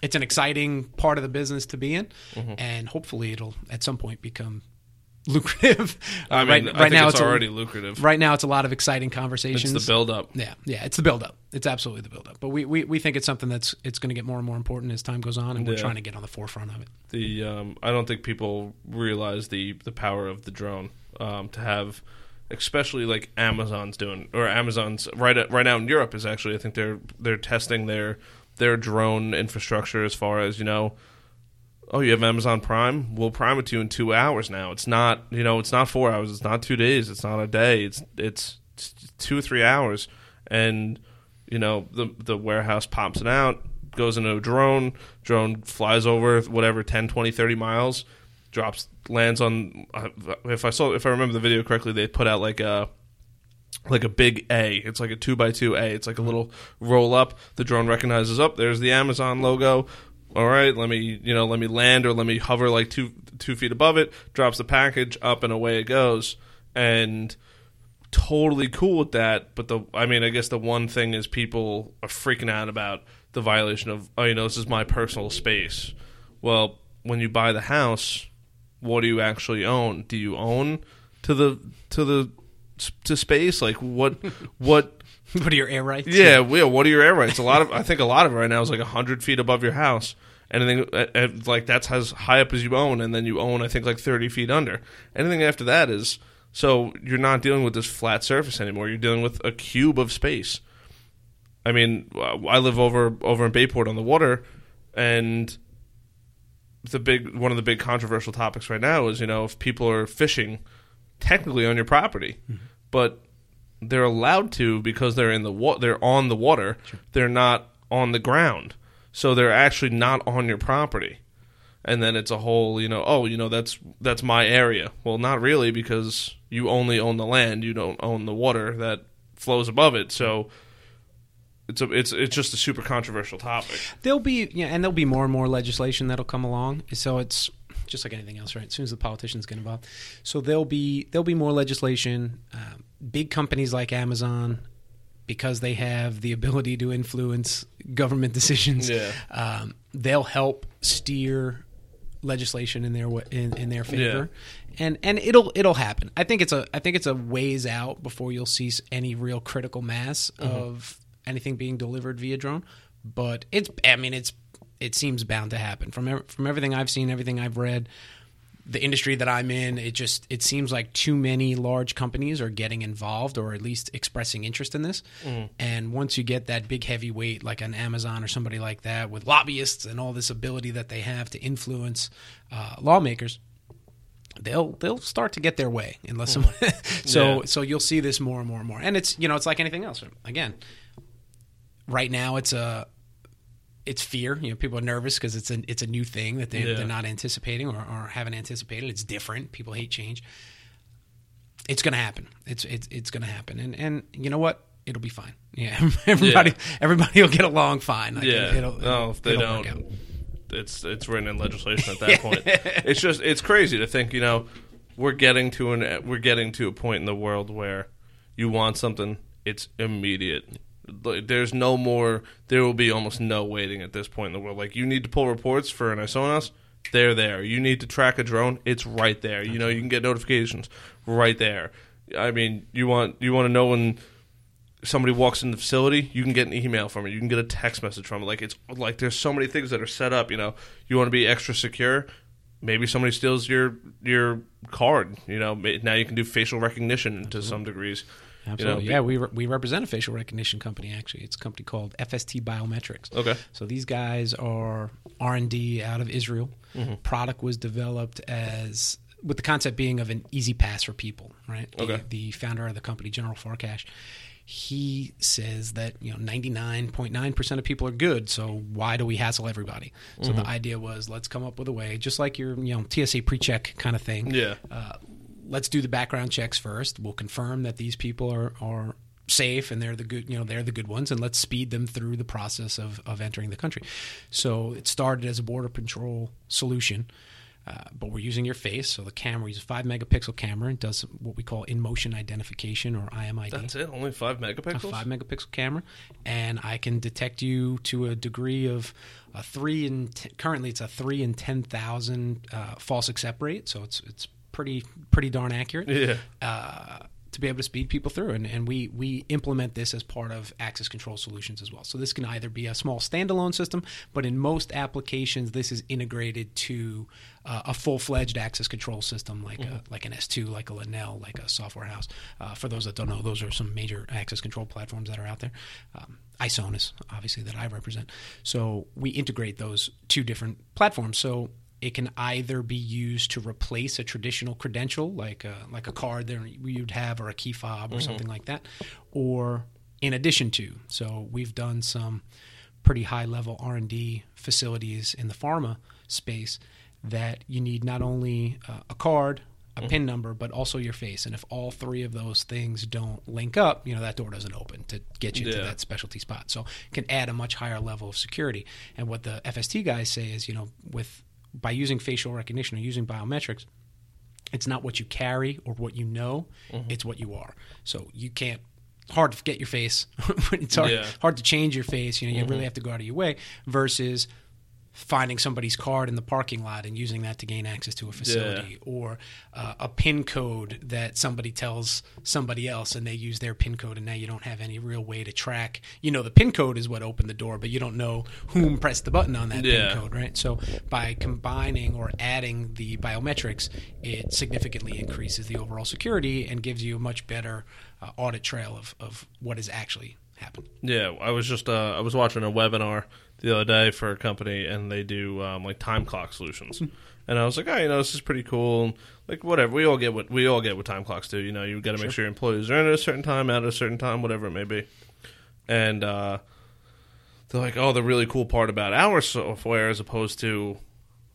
It's an exciting part of the business to be in, mm-hmm. and hopefully it'll at some point become lucrative. Uh, I mean, right, I right think now it's, it's already a, lucrative. Right now, it's a lot of exciting conversations. It's the buildup. Yeah, yeah, it's the buildup. It's absolutely the buildup. But we, we, we think it's something that's it's going to get more and more important as time goes on, and yeah. we're trying to get on the forefront of it. The um, I don't think people realize the the power of the drone um, to have, especially like Amazon's doing, or Amazon's right at, right now in Europe is actually I think they're they're testing their their drone infrastructure as far as you know. Oh, you have Amazon Prime? We'll prime it to you in two hours now. It's not, you know, it's not four hours. It's not two days. It's not a day. It's it's two or three hours. And, you know, the the warehouse pops it out, goes into a drone. Drone flies over whatever, ten, twenty, thirty miles, drops, lands on, if I saw, if I remember the video correctly, they put out like a, like a big A. It's like a two by two A. It's like a little roll up. The drone recognizes, oh, there's the Amazon logo. All right, let me you know, let me land or let me hover like two two feet above it. Drops the package up and away it goes, and totally cool with that. But the I mean, I guess the one thing is people are freaking out about the violation of oh, you know, this is my personal space. Well, when you buy the house, what do you actually own? Do you own to the to the to space? Like what what? What are your air rights? Yeah, Will, what are your air rights? A lot of, I think a lot of it right now is like one hundred feet above your house. Anything, like that's as high up as you own, and then you own, I think, like thirty feet under. Anything after that is, so you're not dealing with this flat surface anymore. You're dealing with a cube of space. I mean, I live over, over in Bayport on the water, and the big one of the big controversial topics right now is, you know, if people are fishing technically on your property, mm-hmm. but they're allowed to because they're in the wa- they're on the water. Sure. They're not on the ground, so they're actually not on your property. And then it's a whole, you know, oh, you know, that's that's my area. Well, not really, because you only own the land. You don't own the water that flows above it. So it's a, it's it's just a super controversial topic. There'll be yeah, and there'll be more and more legislation that'll come along. So it's just like anything else, right? As soon as the politicians get involved, so there'll be there'll be more legislation. Um, Big companies like Amazon, because they have the ability to influence government decisions, yeah. um, they'll help steer legislation in their in, in their favor, yeah. and and it'll it'll happen. I think it's a I think it's a ways out before you'll see any real critical mass mm-hmm. of anything being delivered via drone. But it's I mean it's it seems bound to happen from from everything I've seen, everything I've read. The industry that I'm in, it just it seems like too many large companies are getting involved or at least expressing interest in this. Mm. And once you get that big heavyweight like an Amazon or somebody like that with lobbyists and all this ability that they have to influence uh, lawmakers, they'll they'll start to get their way unless mm. someone. so yeah. so you'll see this more and more and more. And it's you know it's like anything else. Again, right now it's a. It's fear. You know, people are nervous because it's a it's a new thing that they, yeah. they're not anticipating or, or haven't anticipated. It's different. People hate change. It's going to happen. It's it's it's going to happen. And and you know what? It'll be fine. Yeah, everybody yeah. everybody will get along fine. Like, yeah. It'll, it'll, no, if they don't, it's it's written in legislation at that point. It's just it's crazy to think. You know, we're getting to an we're getting to a point in the world where you want something, it's immediate. There's no more. There will be almost no waiting at this point in the world. Like you need to pull reports for an ISONAS, they're there. You need to track a drone, it's right there. You know you can get notifications right there. I mean, you want you want to know when somebody walks in the facility, you can get an email from it. You can get a text message from it. Like it's like there's so many things that are set up. You know, you want to be extra secure. Maybe somebody steals your your card. You know, now you can do facial recognition to some degrees. Absolutely. You know, yeah, we re- we represent a facial recognition company, actually. It's a company called F S T Biometrics. Okay. So these guys are R and D out of Israel. Mm-hmm. Product was developed as with the concept being of an easy pass for people, right? Okay. The, the founder of the company, General Farkash, he says that, you know, ninety-nine point nine percent of people are good, so why do we hassle everybody? So mm-hmm. the idea was let's come up with a way, just like your, you know, T S A pre-check kind of thing. Yeah. Uh, let's do the background checks first. We'll confirm that these people are, are safe and they're the good, you know, they're the good ones, and let's speed them through the process of, of entering the country. So it started as a border patrol solution, uh, but we're using your face. So the camera uses a five megapixel camera and does what we call in motion identification or I M I D. That's it. Only five megapixels. A five megapixel camera, and I can detect you to a degree of a three in t- currently it's a three in ten thousand uh, false accept rate. So it's it's pretty pretty darn accurate. Yeah. Uh, to be able to speed people through, and, and we we implement this as part of access control solutions as well. So this can either be a small standalone system, but in most applications, this is integrated to uh, a full-fledged access control system, like mm-hmm. a, like an S two, like a Linnell, like a software house. Uh, for those that don't know, those are some major access control platforms that are out there. Um, ISONAS, obviously, that I represent. So we integrate those two different platforms. So it can either be used to replace a traditional credential, like a, like a card that you'd have, or a key fob, or mm-hmm. something like that, or in addition to. So we've done some pretty high-level R and D facilities in the pharma space that you need not only uh, a card, a mm-hmm. PIN number, but also your face. And if all three of those things don't link up, you know, that door doesn't open to get you yeah. to that specialty spot. So it can add a much higher level of security. And what the F S T guys say is, you know, with by using facial recognition or using biometrics, it's not what you carry or what you know, mm-hmm. it's what you are. So you can't – hard to get your face. It's hard, yeah. hard to change your face. You know, you mm-hmm. really have to go out of your way, versus finding somebody's card in the parking lot and using that to gain access to a facility, yeah. or uh, a PIN code that somebody tells somebody else and they use their PIN code, and now you don't have any real way to track. You know, the PIN code is what opened the door, but you don't know whom pressed the button on that yeah. PIN code, right? So by combining or adding the biometrics, it significantly increases the overall security and gives you a much better uh, audit trail of, of what has actually happened. Yeah, I was just uh, I was watching a webinar the other day for a company, and they do um, like time clock solutions, and I was like, oh, you know, this is pretty cool. And, like, whatever, we all get what we all get what time clocks do. You know, you've got to sure. make sure your employees are in at a certain time, out at a certain time, whatever it may be. And uh, they're like, oh, the really cool part about our software as opposed to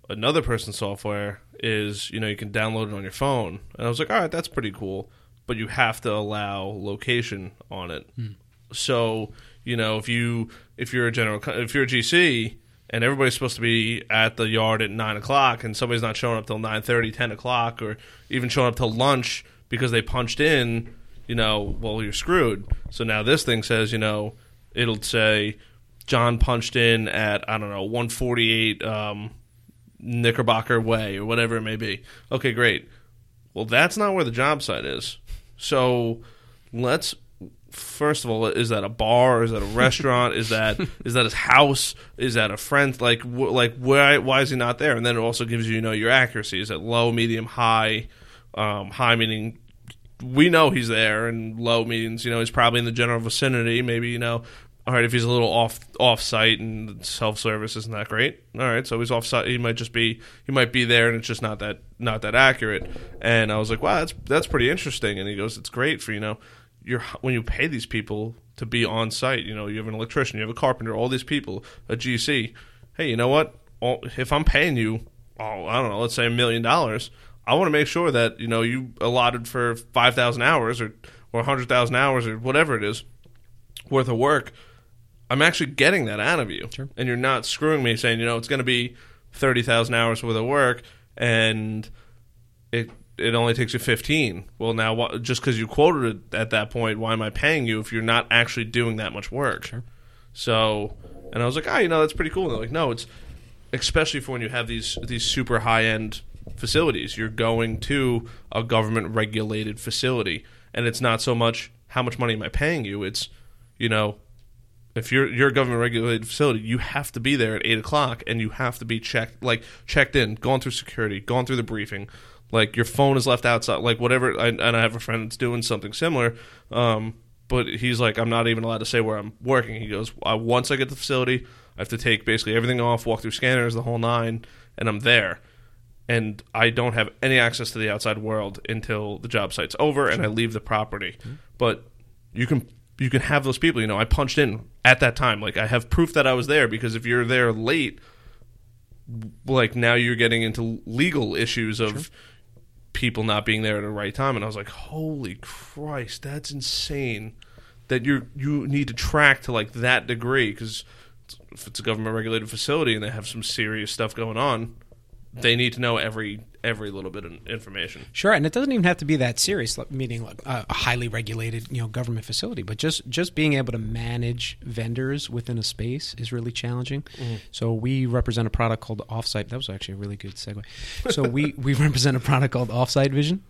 another person's software is, you know, you can download it on your phone. And I was like, all right, that's pretty cool, but you have to allow location on it. Mm. So, you know, if you if you're a general if you're a G C and everybody's supposed to be at the yard at nine o'clock and somebody's not showing up till nine thirty, ten o'clock, or even showing up till lunch because they punched in, you know, well, you're screwed. So now this thing says, you know, it'll say John punched in at, I don't know, one forty eight um, Knickerbocker Way, or whatever it may be. Okay, great. Well, that's not where the job site is. So let's. First of all, is that a bar? Is that a restaurant? is that is that his house? Is that a friend? Like, wh- like why why is he not there? And then it also gives you, you know, your accuracy. Is it low, medium, high? Um, high meaning we know he's there, and low means, you know, he's probably in the general vicinity. Maybe, you know, all right, if he's a little off off site and self service isn't that great. All right, so he's off site. He might just be he might be there, and it's just not that not that accurate. And I was like, wow, that's that's pretty interesting. And he goes, it's great for, you know. You're, when you pay these people to be on site, you know, you have an electrician, you have a carpenter, all these people, a G C. Hey, you know what? All, if I'm paying you, oh, I don't know, let's say a million dollars, I want to make sure that, you know, you allotted for five thousand hours or, or one hundred thousand hours or whatever it is worth of work, I'm actually getting that out of you. Sure. And you're not screwing me saying, you know, it's going to be thirty thousand hours worth of work and it – it only takes you fifteen. Well, now, just because you quoted it at that point, why am I paying you if you're not actually doing that much work? Sure. So, and I was like, oh, you know, that's pretty cool. And they're like, no, it's especially for when you have these these super high-end facilities. You're going to a government-regulated facility, and it's not so much how much money am I paying you. It's, you know, if you're you're a government-regulated facility, you have to be there at eight o'clock, and you have to be checked, like checked in, gone through security, gone through the briefing. Like, your phone is left outside, like, whatever. I, and I have a friend that's doing something similar, um, but he's like, I'm not even allowed to say where I'm working. He goes, I, once I get to the facility, I have to take basically everything off, walk through scanners, the whole nine, and I'm there. And I don't have any access to the outside world until the job site's over, and sure. I leave the property. Mm-hmm. But you can you can have those people, you know, I punched in at that time. Like, I have proof that I was there, because if you're there late, like, now you're getting into legal issues of... Sure. people not being there at the right time. And I was like, holy Christ, that's insane that you you need to track to like that degree, because if it's a government regulated facility and they have some serious stuff going on, they need to know every every little bit of information. Sure, and it doesn't even have to be that serious, meaning uh, a highly regulated, you know, government facility. But just, just being able to manage vendors within a space is really challenging. Mm-hmm. So we represent a product called Offsite. That was actually a really good segue. So we, we represent a product called Offsite Vision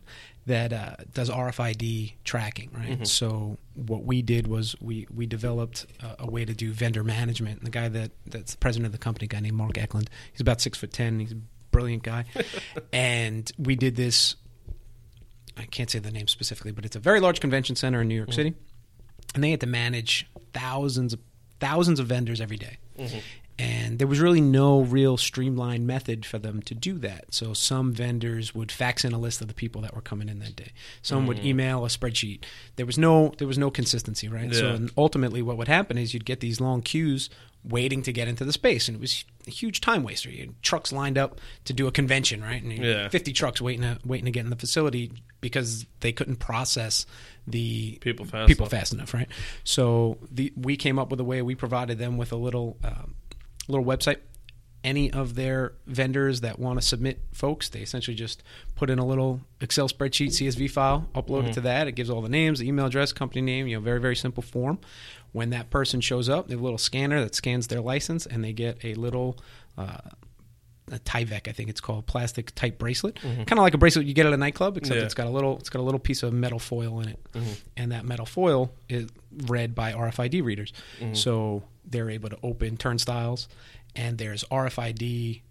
that uh, does R F I D tracking, right? Mm-hmm. So what we did was we, we developed a, a way to do vendor management. And the guy that, that's the president of the company, a guy named Mark Eklund, he's about six foot ten. He's a brilliant guy. And we did this, I can't say the name specifically, but it's a very large convention center in New York mm-hmm. City. And they had to manage thousands of, thousands of vendors every day. Mm-hmm. And there was really no real streamlined method for them to do that. So some vendors would fax in a list of the people that were coming in that day. Some mm-hmm. would email a spreadsheet. There was no there was no consistency, right? Yeah. So and ultimately what would happen is you'd get these long queues waiting to get into the space. And it was a huge time waster. You had trucks lined up to do a convention, right? And you yeah. fifty trucks waiting to, waiting to get in the facility because they couldn't process the people fast, people fast enough, right? So the, we came up with a way. We provided them with a little um, – little website. Any of their vendors that want to submit folks, they essentially just put in a little Excel spreadsheet, C S V file, upload mm-hmm. it to that. It gives all the names, the email address, company name, you know, very, very simple form. When that person shows up, they have a little scanner that scans their license, and they get a little uh, a Tyvek, I think it's called, plastic type bracelet, mm-hmm. kind of like a bracelet you get at a nightclub, except yeah. it's got a little, it's got a little piece of metal foil in it, mm-hmm. and that metal foil is read by R F I D readers. Mm-hmm. So they're able to open turnstiles, and there's R F I D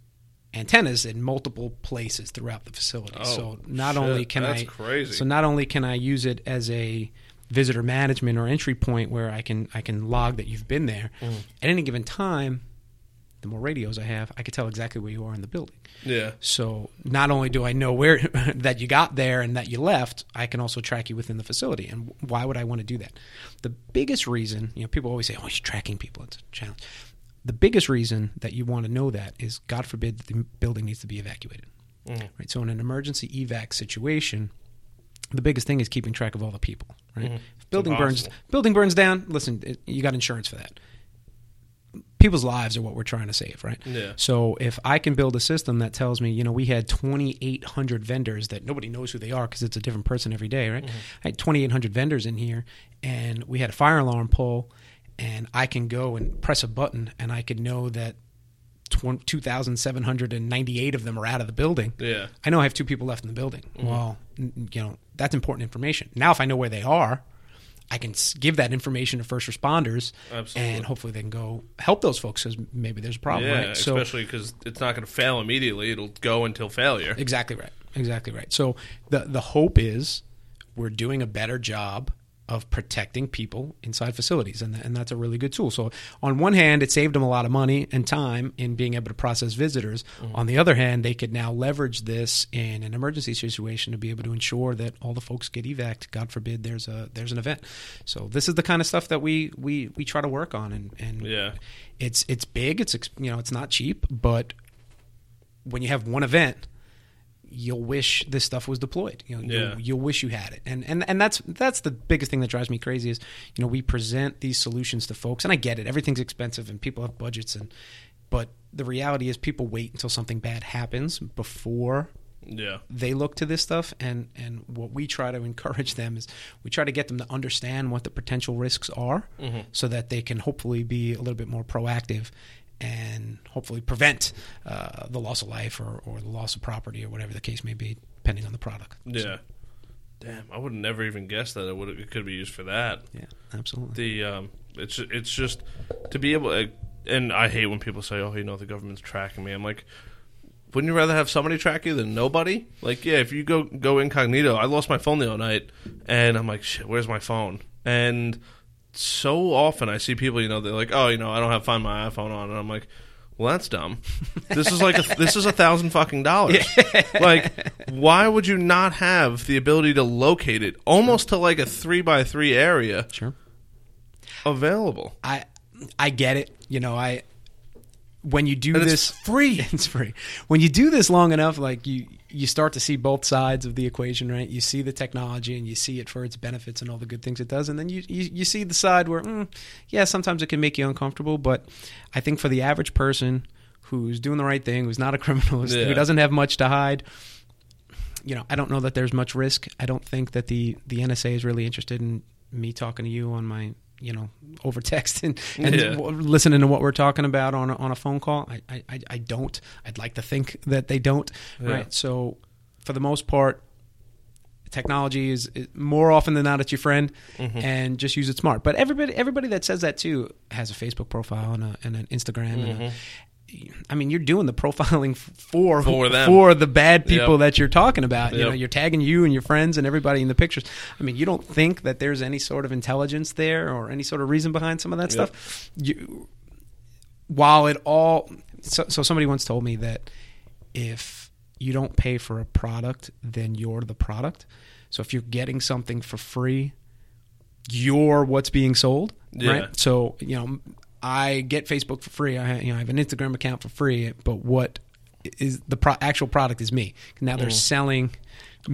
antennas in multiple places throughout the facility. Oh, so not shit, only can that's I, crazy. So not only can I use it as a visitor management or entry point where I can I can log that you've been there. Mm. At any given time, the more radios I have, I can tell exactly where you are in the building. Yeah. So not only do I know where that you got there and that you left, I can also track you within the facility. And why would I want to do that? The biggest reason, you know, people always say, oh, you're tracking people. It's a challenge. The biggest reason that you want to know that is, God forbid, the building needs to be evacuated. Mm. Right. So in an emergency evac situation, the biggest thing is keeping track of all the people. Right. Mm. If building burns, building burns down, listen, it, you got insurance for that. People's lives are what we're trying to save, right? Yeah. So if I can build a system that tells me, you know, we had twenty-eight hundred vendors that nobody knows who they are because it's a different person every day, right? Mm-hmm. I had twenty-eight hundred vendors in here, and we had a fire alarm pull, and I can go and press a button, and I could know that two thousand seven hundred ninety-eight of them are out of the building. Yeah. I know I have two people left in the building. Mm-hmm. Well, you know, that's important information. Now if I know where they are, I can give that information to first responders. Absolutely. And hopefully they can go help those folks because maybe there's a problem, yeah, right? So, especially because it's not going to fail immediately. It'll go until failure. Exactly right. Exactly right. So the, the hope is we're doing a better job of protecting people inside facilities, and, th- and that's a really good tool. So on one hand, it saved them a lot of money and time in being able to process visitors. Mm-hmm. On the other hand, they could now leverage this in an emergency situation to be able to ensure that all the folks get evac'd. God forbid there's a there's an event. So this is the kind of stuff that we we, we try to work on, and, and yeah. it's it's big. It's you know it's not cheap, but when you have one event, you'll wish this stuff was deployed. You know, yeah. you'll, you'll wish you had it. And, and and that's that's the biggest thing that drives me crazy is, you know, we present these solutions to folks, and I get it. Everything's expensive and people have budgets, and but the reality is people wait until something bad happens before yeah. they look to this stuff. And, and what we try to encourage them is we try to get them to understand what the potential risks are mm-hmm. so that they can hopefully be a little bit more proactive and hopefully prevent uh, the loss of life or, or the loss of property or whatever the case may be, depending on the product. Yeah. So. Damn, I would never even guess that it, would, it could be used for that. Yeah, absolutely. The um, it's it's just to be able to, and I hate when people say, oh, you know, the government's tracking me. I'm like, wouldn't you rather have somebody track you than nobody? Like, yeah, if you go, go incognito, I lost my phone the other night, and I'm like, shit, where's my phone? And so often I see people, you know, they're like, oh, you know, I don't have Find My iPhone on. And I'm like, well, that's dumb. This is like a, this is a thousand fucking dollars. Yeah. Like, why would you not have the ability to locate it almost to like a three by three area sure. available? I I get it. You know, I when you do and this. It's free. It's free. When you do this long enough, like you. you start to see both sides of the equation, right? You see the technology and you see it for its benefits and all the good things it does. And then you you, you see the side where, mm, yeah, sometimes it can make you uncomfortable. But I think for the average person who's doing the right thing, who's not a criminal, yeah. who doesn't have much to hide. You know, I don't know that there's much risk. I don't think that the, the N S A is really interested in me talking to you on my, you know, over text and, and yeah. listening to what we're talking about on a, on a phone call. I, I, I don't. I'd like to think that they don't. Yeah. Right. So for the most part, technology is, is more often than not, it's your friend, mm-hmm. and just use it smart. But everybody, everybody that says that too has a Facebook profile and, a, and an Instagram. Mm-hmm. And a, I mean, you're doing the profiling for for, them. for the bad people yep. that you're talking about. Yep. You know, you're tagging you and your friends and everybody in the pictures. I mean, you don't think that there's any sort of intelligence there or any sort of reason behind some of that yep. stuff. You, while it all, so, so somebody once told me that if you don't pay for a product, then you're the product. So if you're getting something for free, you're what's being sold, yeah. right? So, you know, I get Facebook for free. I, you know, I have an Instagram account for free, but what is the pro- actual product is me. Now they're mm. selling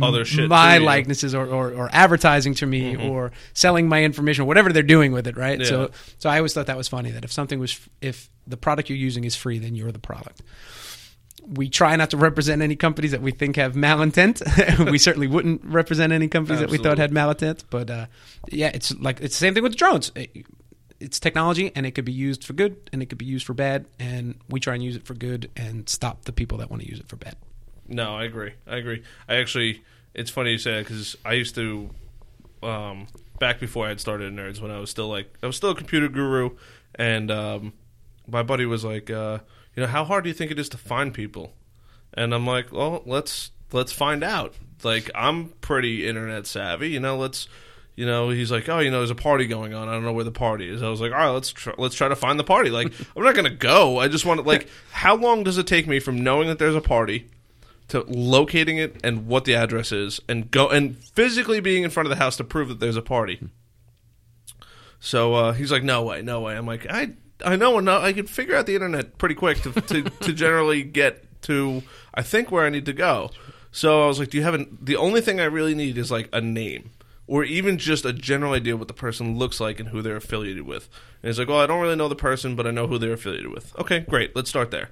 other shit my too, yeah. likenesses or, or, or advertising to me mm-hmm. or selling my information or whatever they're doing with it, right? Yeah. So so I always thought that was funny, that if something was if the product you're using is free, then you're the product. We try not to represent any companies that we think have malintent. We certainly wouldn't represent any companies Absolutely. that we thought had malintent, but uh, yeah, it's like it's the same thing with the drones. It, It's technology, and it could be used for good, and it could be used for bad, and we try and use it for good and stop the people that want to use it for bad. No, I agree. I agree. I actually, it's funny you say that because I used to, um, back before I had started at Nerds, when I was still like, I was still a computer guru, and um, my buddy was like, uh, you know, how hard do you think it is to find people? And I'm like, well, let's let's find out. Like, I'm pretty internet savvy, you know, let's... You know, he's like, oh, you know, there's a party going on. I don't know where the party is. I was like, all right, let's try, let's try to find the party. Like, I'm not going to go. I just want to, like, how long does it take me from knowing that there's a party to locating it and what the address is and go and physically being in front of the house to prove that there's a party? So uh, he's like, no way, no way. I'm like, I I know enough. I can figure out the internet pretty quick to, to, to generally get to, I think, where I need to go. So I was like, do you have an, the only thing I really need is, like, a name. Or even just a general idea of what the person looks like and who they're affiliated with. And it's like, well, I don't really know the person, but I know who they're affiliated with. Okay, great. Let's start there.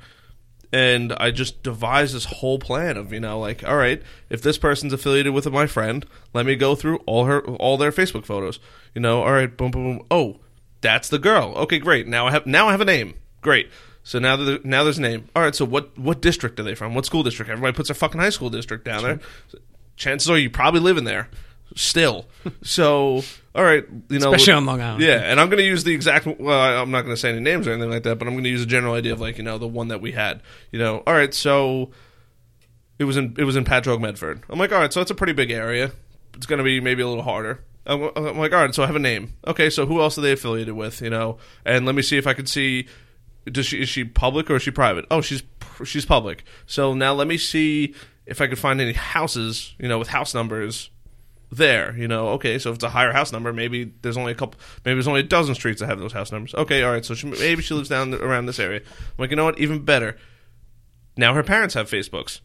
And I just devised this whole plan of, you know, like, all right, if this person's affiliated with my friend, let me go through all her, all their Facebook photos. You know, all right, boom, boom, boom. Oh, that's the girl. Okay, great. Now I have, now I have a name. Great. So now there, now there's a name. All right, so what, what district are they from? What school district? Everybody puts their fucking high school district down there. Chances are you probably live in there. Still. So, all right, you know. Especially on Long Island. Yeah, and I'm going to use the exact, well, I'm not going to say any names or anything like that, but I'm going to use a general idea of, like, you know, the one that we had. You know, all right, so it was in it was in Patchogue, Medford. I'm like, all right, so that's a pretty big area. It's going to be maybe a little harder. I'm, I'm like, all right, so I have a name. Okay, so who else are they affiliated with, you know? And let me see if I can see, does she is she public or is she private? Oh, she's she's public. So now let me see if I can find any houses, you know, with house numbers there, you know, okay, so if it's a higher house number, maybe there's only a couple, maybe there's only a dozen streets that have those house numbers. Okay, all right, so she, maybe she lives down the, around this area. I'm like, you know what, even better. Now her parents have Facebooks.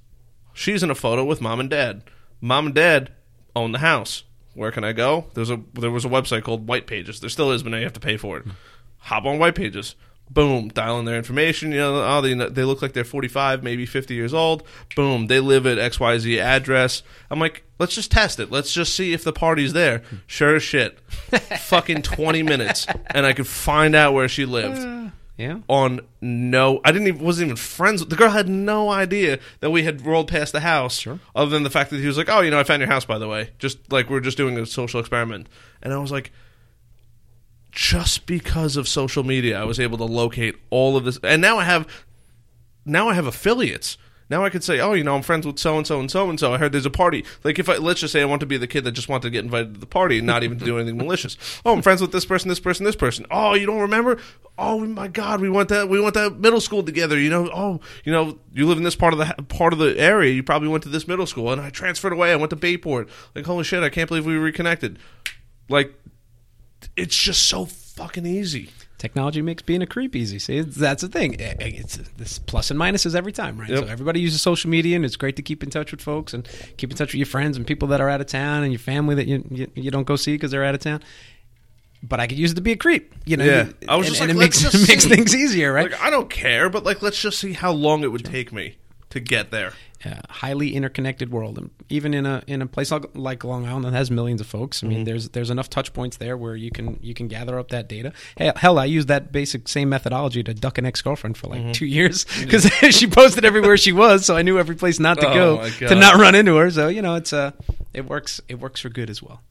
She's in a photo with mom and dad. Mom and dad own the house. Where can I go? There's a There was a website called White Pages. There still is, but now you have to pay for it. Hop on White Pages. Boom, dial in their information. You know, oh, they, they look like they're forty-five, maybe fifty years old. Boom, they live at X Y Z address. I'm like, let's just test it. Let's just see if the party's there. Sure as shit. Fucking twenty minutes, and I could find out where she lived. Uh, yeah. On no, I didn't even wasn't even friends with the girl. Had no idea that we had rolled past the house. Sure. Other than the fact that he was like, oh, you know, I found your house, by the way. Just like we're just doing a social experiment, and I was like. Just because of social media, I was able to locate all of this, and now I have, now I have affiliates. Now I could say, oh, you know, I'm friends with so and so and so and so. I heard there's a party. Like if I let's just say I want to be the kid that just wanted to get invited to the party and not even to do anything malicious. Oh, I'm friends with this person, this person, this person. Oh, you don't remember? Oh my God, we went that we went to middle school together. You know, oh, you know, you live in this part of the part of the area. You probably went to this middle school, and I transferred away. I went to Bayport. Like holy shit, I can't believe we reconnected. Like. It's just so fucking easy. Technology makes being a creep easy. See, that's the thing. It's this plus and minuses every time, right? Yep. So everybody uses social media, and it's great to keep in touch with folks and keep in touch with your friends and people that are out of town and your family that you you, you don't go see because they're out of town. but I could use it to be a creep, you know. Yeah. I was and, just and like, it let's makes, just makes things easier, right? Like, I don't care, but like, let's just see how long it would sure. take me to get there. Yeah, highly interconnected world, and even in a in a place like Long Island that has millions of folks, I mean, mm-hmm. there's there's enough touch points there where you can you can gather up that data. Hey, hell, I used that basic same methodology to duck an ex-girlfriend for like mm-hmm. two years because yeah. she posted everywhere she was, so I knew every place not to oh, go to not run into her. So you know, it's uh, it works it works for good as well.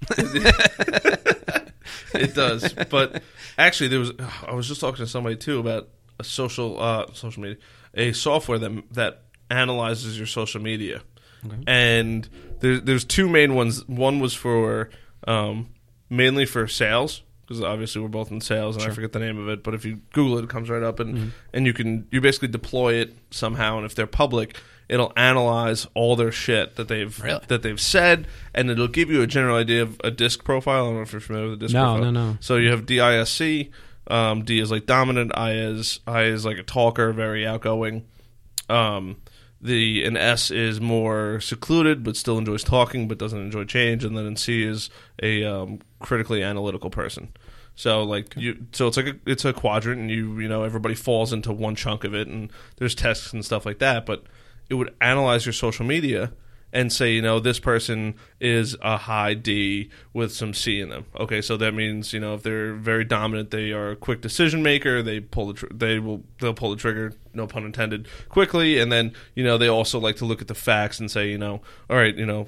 It does, but actually, there was I was just talking to somebody too about a social uh, social media, a software that that. analyzes your social media, okay. and there's there's two main ones. One was for um, mainly for sales, because obviously we're both in sales, and sure. I forget the name of it. But if you Google it, it comes right up, and mm-hmm. and you can you basically deploy it somehow. And if they're public, it'll analyze all their shit that they've really? that they've said, and it'll give you a general idea of a DISC profile. I don't know if you're familiar with the DISC no, profile. No, no, no. So you have D I S C. Um, D is like dominant. I is I is like a talker, very outgoing. Um, The an S is more secluded, but still enjoys talking, but doesn't enjoy change. And then an C is a um, critically analytical person. So like you, so it's like a, it's a quadrant, and you you know everybody falls into one chunk of it, and there's tests and stuff like that. But it would analyze your social media and say, you know, this person is a high D with some C in them. Okay, so that means, you know, if they're very dominant, they are a quick decision maker. They pull the tr- they will they'll pull the trigger, no pun intended, quickly. And then, you know, they also like to look at the facts and say, you know, all right, you know,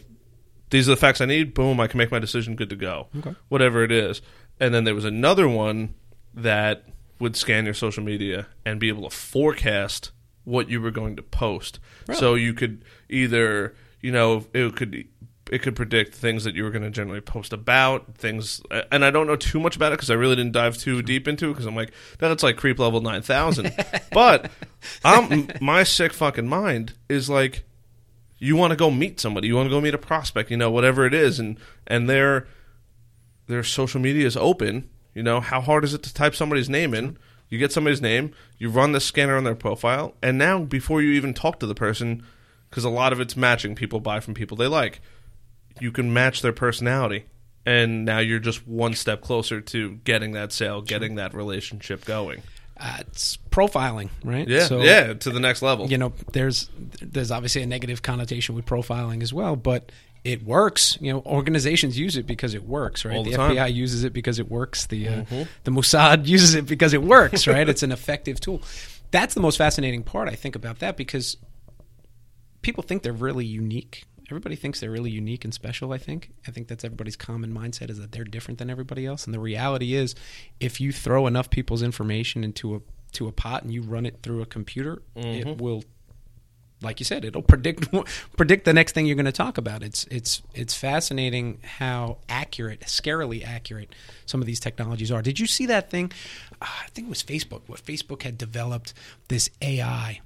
these are the facts I need. Boom, I can make my decision. Good to go. Okay. Whatever it is. And then there was another one that would scan your social media and be able to forecast what you were going to post. Really? So you could either, you know, it could it could predict things that you were going to generally post about, things, and I don't know too much about it because I really didn't dive too deep into it because I'm like, that's like creep level nine thousand. But I'm, my sick fucking mind is like, you want to go meet somebody, you want to go meet a prospect, you know, whatever it is, and, and their, their social media is open, you know, how hard is it to type somebody's name in? You get somebody's name, you run the scanner on their profile, and now before you even talk to the person, because a lot of it's matching people buy from people they like. You can match their personality, and now you're just one step closer to getting that sale, getting that relationship going. Uh, it's profiling, right? Yeah, so, yeah, to the next level. You know, there's there's obviously a negative connotation with profiling as well, but it works. You know, organizations use it because it works, right? All the the F B I uses it because it works. The uh, mm-hmm. the Mossad uses it because it works, right? It's an effective tool. That's the most fascinating part, I think, about that, because people think they're really unique. Everybody thinks they're really unique and special, I think. I think that's everybody's common mindset, is that they're different than everybody else. And the reality is, if you throw enough people's information into a to a pot and you run it through a computer, mm-hmm. it will, like you said, it'll predict predict the next thing you're going to talk about. It's it's it's fascinating how accurate, scarily accurate, some of these technologies are. Did you see that thing? Uh, I think it was Facebook. What Facebook had developed this A I.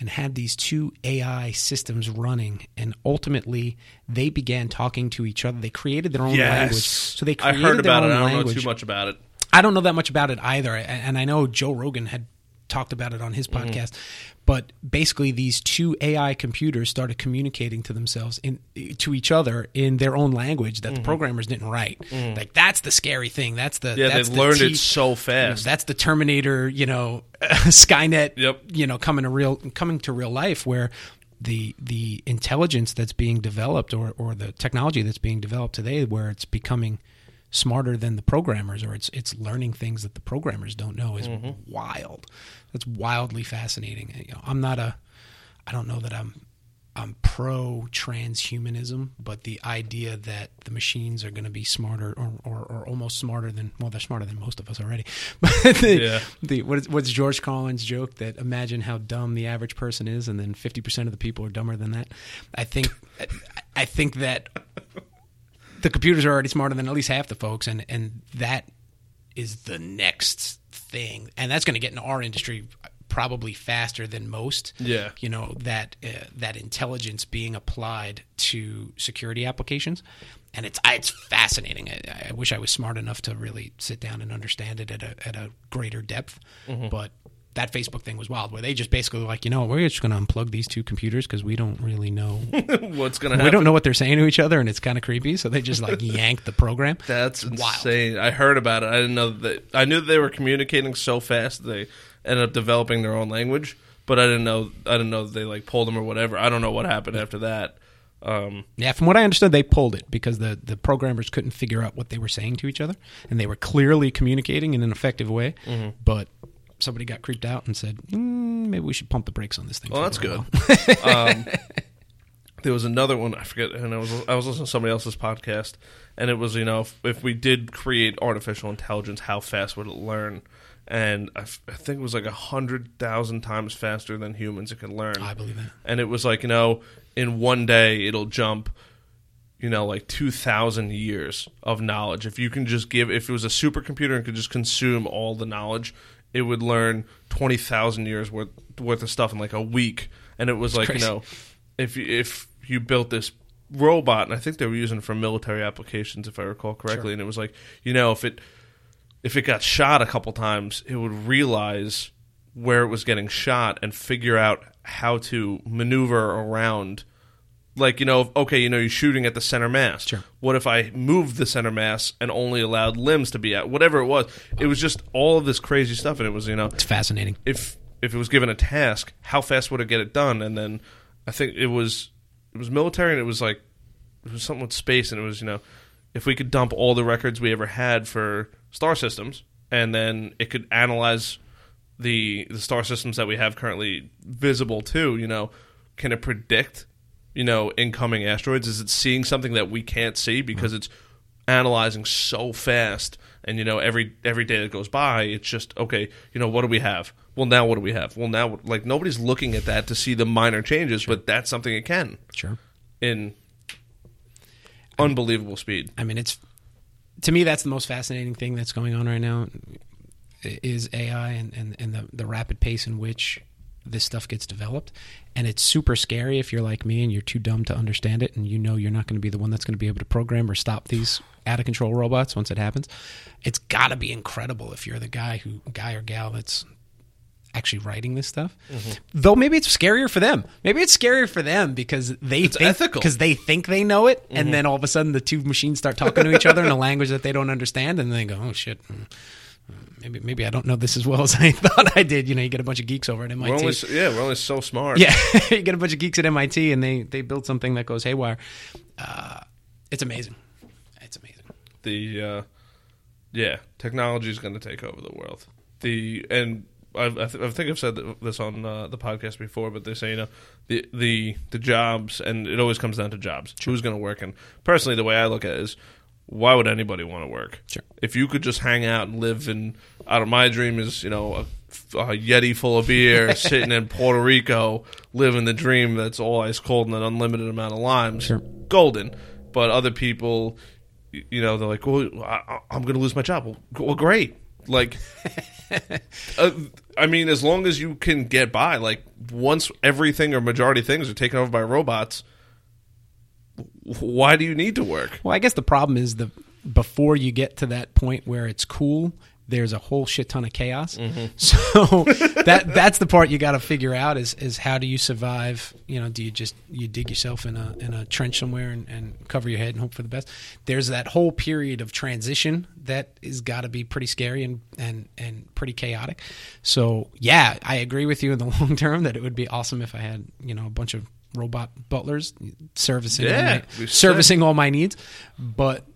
And had these two A I systems running, and ultimately they began talking to each other. They created their own yes. language. So they created I heard about their own it. I don't language. know too much about it. I don't know that much about it either. And I know Joe Rogan had talked about it on his podcast. Mm. But basically, these two A I computers started communicating to themselves in to each other in their own language that mm-hmm. the programmers didn't write. Mm. Like, that's the scary thing. That's the yeah. That's they've the learned te- it so fast. That's the Terminator, you know, Skynet. Yep. You know, coming to real coming to real life, where the the intelligence that's being developed, or or the technology that's being developed today, where it's becoming smarter than the programmers, or it's it's learning things that the programmers don't know, is mm-hmm. wild. That's wildly fascinating. You know, I'm not a, I don't know that I'm, I'm pro transhumanism, but the idea that the machines are going to be smarter, or, or or almost smarter than, well, they're smarter than most of us already. But the, yeah. the what is, what's George Carlin's joke that imagine how dumb the average person is, and then fifty percent of the people are dumber than that. I think, I, I think that. The computers are already smarter than at least half the folks, and, and that is the next thing. And that's going to get into our industry probably faster than most. Yeah. You know, that uh, that intelligence being applied to security applications. And it's it's fascinating. I, I wish I was smart enough to really sit down and understand it at a, at a greater depth. Mm-hmm. But that Facebook thing was wild, where they just basically were like, you know, we're just going to unplug these two computers because we don't really know what's going to happen. We don't know what they're saying to each other, and it's kind of creepy. So they just like yanked the program. That's it's insane. Wild. I heard about it. I didn't know that. I knew they were communicating so fast that they ended up developing their own language, but I didn't know. I didn't know that they like pulled them or whatever. I don't know what happened after that. Um, yeah, from what I understood, they pulled it because the, the programmers couldn't figure out what they were saying to each other, and they were clearly communicating in an effective way, mm-hmm. but somebody got creeped out and said, mm, maybe we should pump the brakes on this thing. Well, that's good. um, there was another one, I forget, and I was I was listening to somebody else's podcast, and it was, you know, if, if we did create artificial intelligence, how fast would it learn? And I, f- I think it was like one hundred thousand times faster than humans it could learn. I believe that. And it was like, you know, in one day it'll jump, you know, like two thousand years of knowledge. If you can just give, if it was a supercomputer and could just consume all the knowledge, it would learn twenty thousand years worth, worth of stuff in like a week. And it was That's like, crazy. You know, if you, if you built this robot, and I think they were using it for military applications, if I recall correctly, sure. And it was like, you know, if it... if it got shot a couple times, it would realize where it was getting shot and figure out how to maneuver around. Like, you know, okay, you know, you're shooting at the center mass. Sure. What if I moved the center mass and only allowed limbs to be out? Whatever it was. It was just all of this crazy stuff, and it was, you know... It's fascinating. If if it was given a task, how fast would it get it done? And then I think it was it was military, and it was like... it was something with space, and it was, you know... if we could dump all the records we ever had for star systems, and then it could analyze the the star systems that we have currently visible to, you know, can it predict, you know, incoming asteroids? Is it seeing something that we can't see because it's analyzing so fast? And, you know, every every day that goes by, it's just, okay, you know, what do we have? Well, now what do we have? Well, now, like, nobody's looking at that to see the minor changes, sure. But that's something it can. Sure. In... unbelievable speed. I mean, it's to me that's the most fascinating thing that's going on right now is A I and, and, and the, the rapid pace in which this stuff gets developed. And it's super scary if you're like me and you're too dumb to understand it, and you know you're not going to be the one that's going to be able to program or stop these out of control robots once it happens. It's got to be incredible if you're the guy who guy or gal that's actually writing this stuff, mm-hmm. though maybe it's scarier for them. Maybe it's scarier for them because they it's think, ethical because they think they know it, mm-hmm. and then all of a sudden the two machines start talking to each other in a language that they don't understand, and they go, "Oh shit, maybe maybe I don't know this as well as I thought I did." You know, you get a bunch of geeks over at M I T. We're only, yeah, we're only so smart. Yeah, you get a bunch of geeks at M I T, and they they build something that goes haywire. Uh, it's amazing. It's amazing. The uh, yeah, technology is going to take over the world. The and. I, th- I think I've said this on uh, the podcast before, but they say, you know, the the, the jobs, and it always comes down to jobs. Sure. Who's going to work? And personally, the way I look at it is, why would anybody want to work? Sure. If you could just hang out and live in, out of my dream is, you know, a, a Yeti full of beer, sitting in Puerto Rico, living the dream that's all ice cold and an unlimited amount of limes, sure. Golden. But other people, you know, they're like, well, I, I'm going to lose my job. Well, well great. Like, uh, I mean, as long as you can get by, like, once everything or majority of things are taken over by robots, why do you need to work? Well, I guess the problem is the before you get to that point where it's cool, there's a whole shit ton of chaos. Mm-hmm. So that that's the part you got to figure out is is how do you survive? You know, do you just you dig yourself in a in a trench somewhere and, and cover your head and hope for the best? There's that whole period of transition that is got to be pretty scary and, and and pretty chaotic. So yeah, I agree with you in the long term that it would be awesome if I had, you know, a bunch of robot butlers servicing yeah, all my, servicing all my needs. But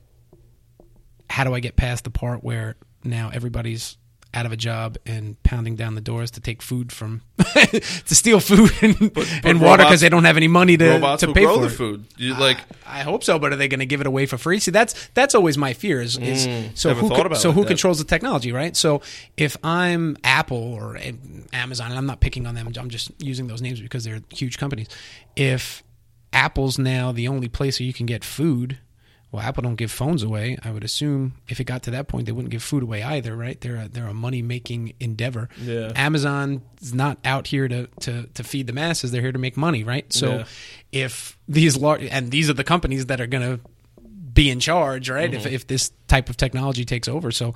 how do I get past the part where now everybody's out of a job and pounding down the doors to take food from, to steal food and, but, but and water because they don't have any money to, to pay grow for the it. Food. You, like, I, I hope so, but are they going to give it away for free? See, that's that's always my fear. Is, is mm, so who co- so like who that. controls the technology, right? So if I'm Apple or Amazon, and I'm not picking on them, I'm just using those names because they're huge companies. If Apple's now the only place where you can get food. Well, Apple don't give phones away. I would assume if it got to that point, they wouldn't give food away either, right? They're a, they're a money-making endeavor. Yeah. Amazon's not out here to, to, to feed the masses. They're here to make money, right? So yeah. if these large – and these are the companies that are going to be in charge, right, mm-hmm. if if this type of technology takes over. So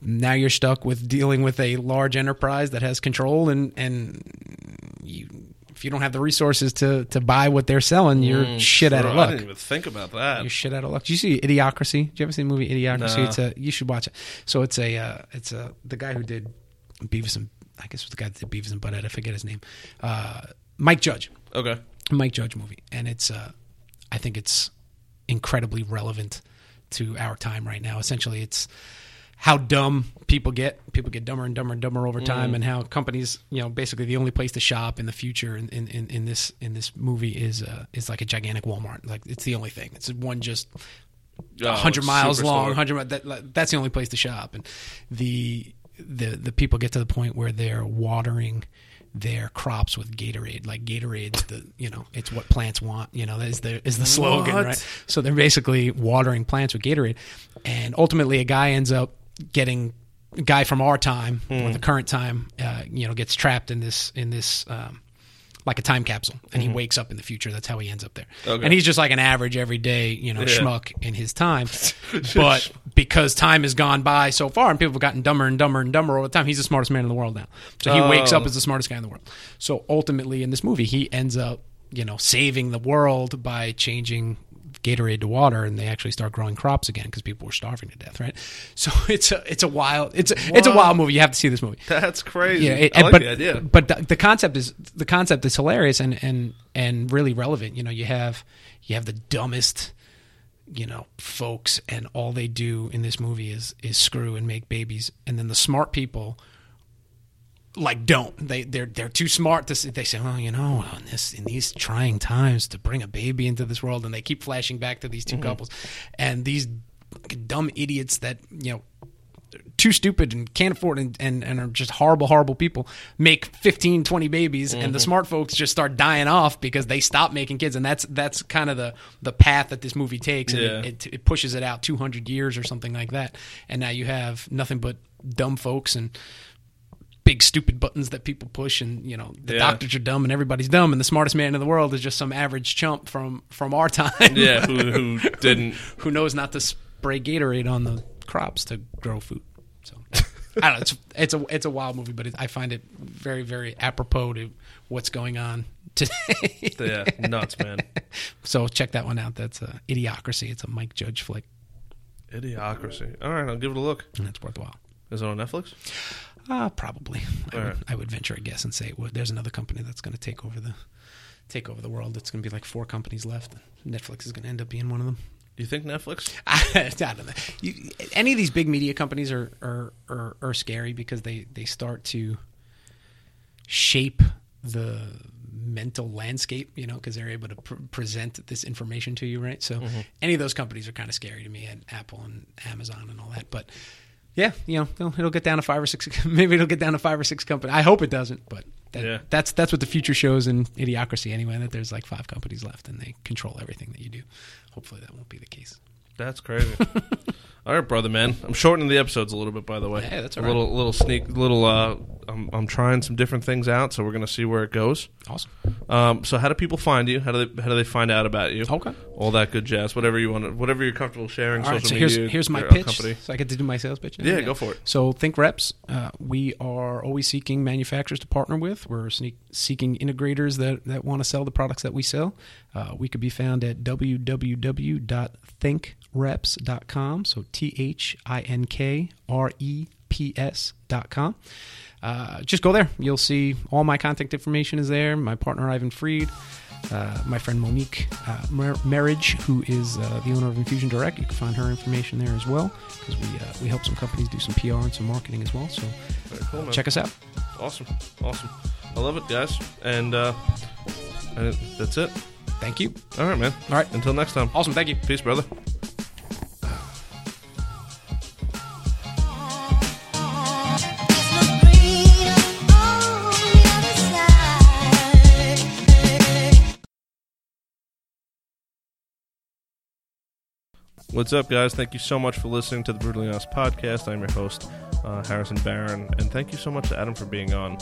now you're stuck with dealing with a large enterprise that has control, and and you, if you don't have the resources to to buy what they're selling, you're mm, shit sure. out of luck. I didn't even think about that. You're shit out of luck. Did you see Idiocracy? Did you ever see the movie Idiocracy? No. It's a, you should watch it. So it's a uh, it's a the guy who did Beavis and I guess it was the guy that did Beavis and Butthead. I forget his name. Uh, Mike Judge. Okay. Mike Judge movie, and it's uh, I think it's incredibly relevant to our time right now. Essentially, it's how dumb people get. People get dumber and dumber and dumber over time, mm. and how companies, you know, basically the only place to shop in the future in, in, in, in this in this movie is uh, is like a gigantic Walmart. Like it's the only thing. It's one just a hundred oh, miles long. Hundred that, like, that's the only place to shop, and the the the people get to the point where they're watering their crops with Gatorade. Like Gatorade's the, you know, it's what plants want, you know, is the, is the slogan, what? Right? So they're basically watering plants with Gatorade. And ultimately a guy ends up getting, a guy from our time mm. or the current time, uh, you know, gets trapped in this, in this, um, like a time capsule, and mm-hmm. he wakes up in the future. That's how he ends up there. Okay. And he's just like an average everyday, you know, yeah. schmuck in his time. But because time has gone by so far and people have gotten dumber and dumber and dumber all the time, he's the smartest man in the world now. So he oh. wakes up as the smartest guy in the world. So ultimately in this movie, he ends up, you know, saving the world by changing Gatorade to water, and they actually start growing crops again because people were starving to death, right? So it's a it's a wild it's a, it's a wild movie. You have to see this movie. That's crazy. Yeah, it, I like but, the idea. But the, the concept is the concept is hilarious and, and and really relevant. You know, you have you have the dumbest, you know, folks, and all they do in this movie is is screw and make babies, and then the smart people, like, don't they? They're they're too smart to. They say, well, you know, in this in these trying times, to bring a baby into this world, and they keep flashing back to these two mm-hmm. couples, and these dumb idiots that, you know, too stupid and can't afford and and, and are just horrible horrible people make fifteen, twenty babies, mm-hmm. and the smart folks just start dying off because they stop making kids, and that's that's kind of the the path that this movie takes, and yeah. it, it, it pushes it out two hundred years or something like that, and now you have nothing but dumb folks and big stupid buttons that people push, and you know the yeah. doctors are dumb and everybody's dumb, and the smartest man in the world is just some average chump from from our time. Yeah, who, who didn't who, who knows not to spray Gatorade on the crops to grow food. So I don't know. It's it's a it's a wild movie, but it, I find it very very apropos to what's going on today. Yeah, nuts, man. So check that one out. That's uh, Idiocracy. It's a Mike Judge flick. Idiocracy. All right, I'll give it a look. And it's worthwhile. Is it on Netflix? Uh, probably. I would, right. I would venture a guess and say, well, there's another company that's going to take over the take over the world. It's going to be like four companies left. Netflix is going to end up being one of them. Do you think Netflix? I don't know. You, any of these big media companies are are, are, are scary because they, they start to shape the mental landscape, you know, because they're able to pr- present this information to you, right? So mm-hmm. any of those companies are kind of scary to me, and Apple and Amazon and all that, but... Yeah, you know, it'll get down to five or six. Maybe it'll get down to five or six companies. I hope it doesn't, but that, yeah. that's that's what the future shows in Idiocracy anyway, that there's like five companies left and they control everything that you do. Hopefully that won't be the case. That's crazy. All right, brother, man. I'm shortening the episodes a little bit, by the way. Yeah, that's all right. A little, little sneak, little, uh, I'm, I'm trying some different things out, so we're going to see where it goes. Awesome. Um, so how do people find you? How do they, how do they find out about you? Okay. All that good jazz, whatever you want, whatever you're comfortable sharing, all social right, so media. Here's, here's my pitch. Company. So I get to do my sales pitch? Yeah, yeah, go for it. So ThinkReps, uh, we are always seeking manufacturers to partner with. We're sneak, seeking integrators that, that want to sell the products that we sell. Uh, we could be found at w w w dot think reps dot com, so T H I N K R E P S dot com. Uh, just go there. You'll see all my contact information is there. My partner, Ivan Freed, uh, my friend Monique uh, Mer- Merridge, who is uh, the owner of Infusion Direct. You can find her information there as well, because we uh, we help some companies do some P R and some marketing as well. So cool, uh, check us out. Awesome. Awesome. I love it, guys. And, uh, and that's it. Thank you. All right, man. All right. Until next time. Awesome. Thank you. Peace, brother. What's up, guys? Thank you so much for listening to the Brutally Honest Podcast. I'm your host, uh, Harrison Barron, and thank you so much to Adam for being on.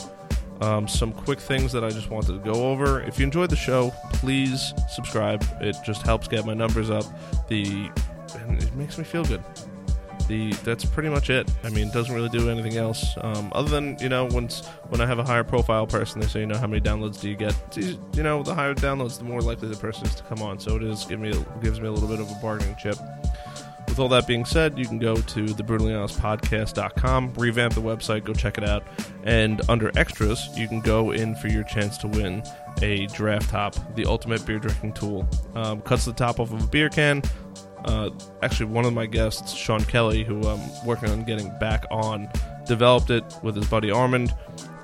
Um, some quick things that I just wanted to go over. If you enjoyed the show, please subscribe. It just helps get my numbers up. The and it makes me feel good. the that's pretty much it. I mean, it doesn't really do anything else um, other than, you know, once when I have a higher profile person, they say, you know, how many downloads do you get? You know, the higher downloads, the more likely the person is to come on. So it is give me gives me a little bit of a bargaining chip. With all that being said, you can go to the brutally honest podcast dot com, revamp the website, go check it out, and under extras, you can go in for your chance to win a Draft Top, the ultimate beer drinking tool. Um, cuts the top off of a beer can. Uh, actually, one of my guests, Sean Kelly, who I'm working on getting back on, developed it with his buddy Armand,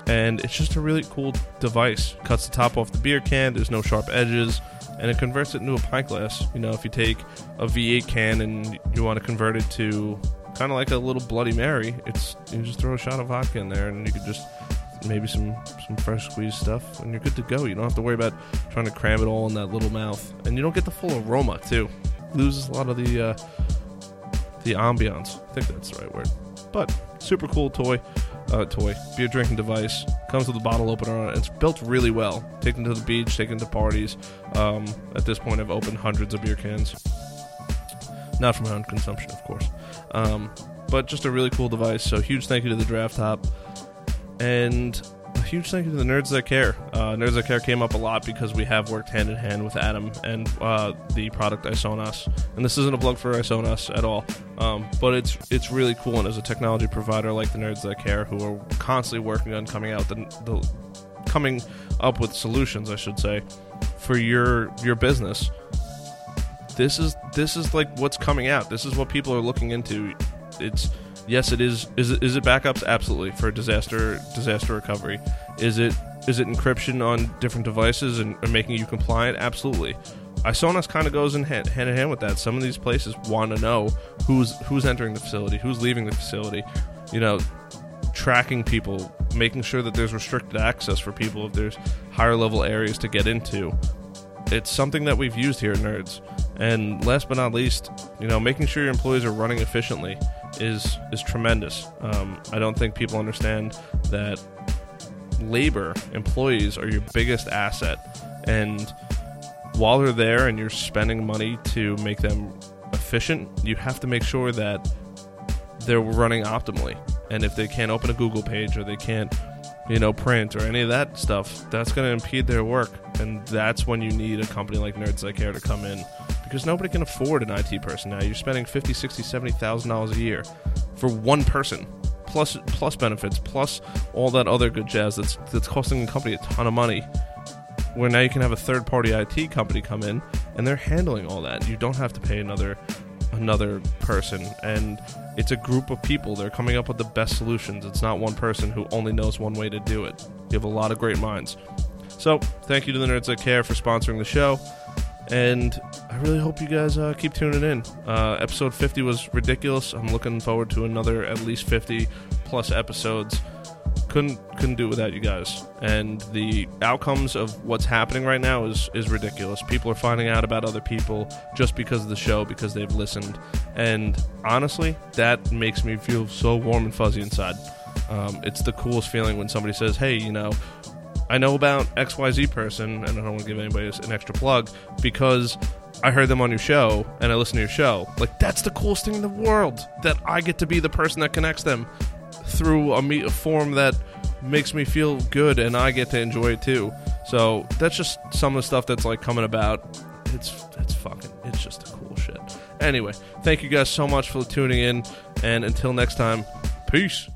and it's just a really cool device. Cuts the top off the beer can, there's no sharp edges, and it converts it into a pint glass. You know, if you take a V eight can and you want to convert it to kind of like a little Bloody Mary, it's you just throw a shot of vodka in there, and you could just maybe some, some fresh squeezed stuff, and you're good to go. You don't have to worry about trying to cram it all in that little mouth, and you don't get the full aroma, too. Loses a lot of the, uh, the ambiance. I think that's the right word. But super cool toy. Uh, toy, beer drinking device, comes with a bottle opener on it. It's built really well, taken to the beach, taken to parties. Um, at this point I've opened hundreds of beer cans, not for my own consumption, of course, um, but just a really cool device. So huge thank you to the Draft Top, and a huge thank you to the Nerds That Care. uh, Nerds That Care came up a lot because we have worked hand in hand with Adam and uh, the product ISONAS, and this isn't a plug for ISONAS at all. Um, but it's it's really cool, and as a technology provider like the Nerds That Care, who are constantly working on coming out the, the coming up with solutions, I should say, for your your business. This is this is like what's coming out. This is what people are looking into. It's yes, it is. Is it, is it backups? Absolutely, for disaster disaster recovery. Is it is it encryption on different devices and, and making you compliant? Absolutely. ISONAS kind of goes in hand, hand in hand with that. Some of these places want to know who's who's entering the facility, who's leaving the facility, you know, tracking people, making sure that there's restricted access for people if there's higher level areas to get into. It's something that we've used here at Nerds. And last but not least, you know, making sure your employees are running efficiently is is tremendous. Um, I don't think people understand that labor, employees are your biggest asset, and while they're there and you're spending money to make them efficient, you have to make sure that they're running optimally. And if they can't open a Google page or they can't, you know, print or any of that stuff, that's going to impede their work. And that's when you need a company like Nerds That Care to come in, because nobody can afford an I T person now. You're spending fifty thousand dollars, sixty thousand dollars, seventy thousand dollars a year for one person, plus plus benefits, plus all that other good jazz that's that's costing the company a ton of money. Where now you can have a third-party I T company come in, and they're handling all that. You don't have to pay another another person, and it's a group of people. They're coming up with the best solutions. It's not one person who only knows one way to do it. You have a lot of great minds. So, thank you to the Nerds That Care for sponsoring the show, and I really hope you guys uh, keep tuning in. Uh, episode fifty was ridiculous. I'm looking forward to another at least fifty-plus episodes. Couldn't couldn't do it without you guys, and the outcomes of what's happening right now is is ridiculous. People are finding out about other people just because of the show, because they've listened, and honestly, that makes me feel so warm and fuzzy inside. Um, it's the coolest feeling when somebody says, "Hey, you know, I know about X Y Z person," and I don't want to give anybody an extra plug because I heard them on your show and I listened to your show. Like, that's the coolest thing in the world, that I get to be the person that connects them through a, me- a form that makes me feel good, and I get to enjoy it too. So that's just some of the stuff that's like coming about. It's it's fucking it's just the cool shit. Anyway, thank you guys so much for tuning in, and until next time, peace.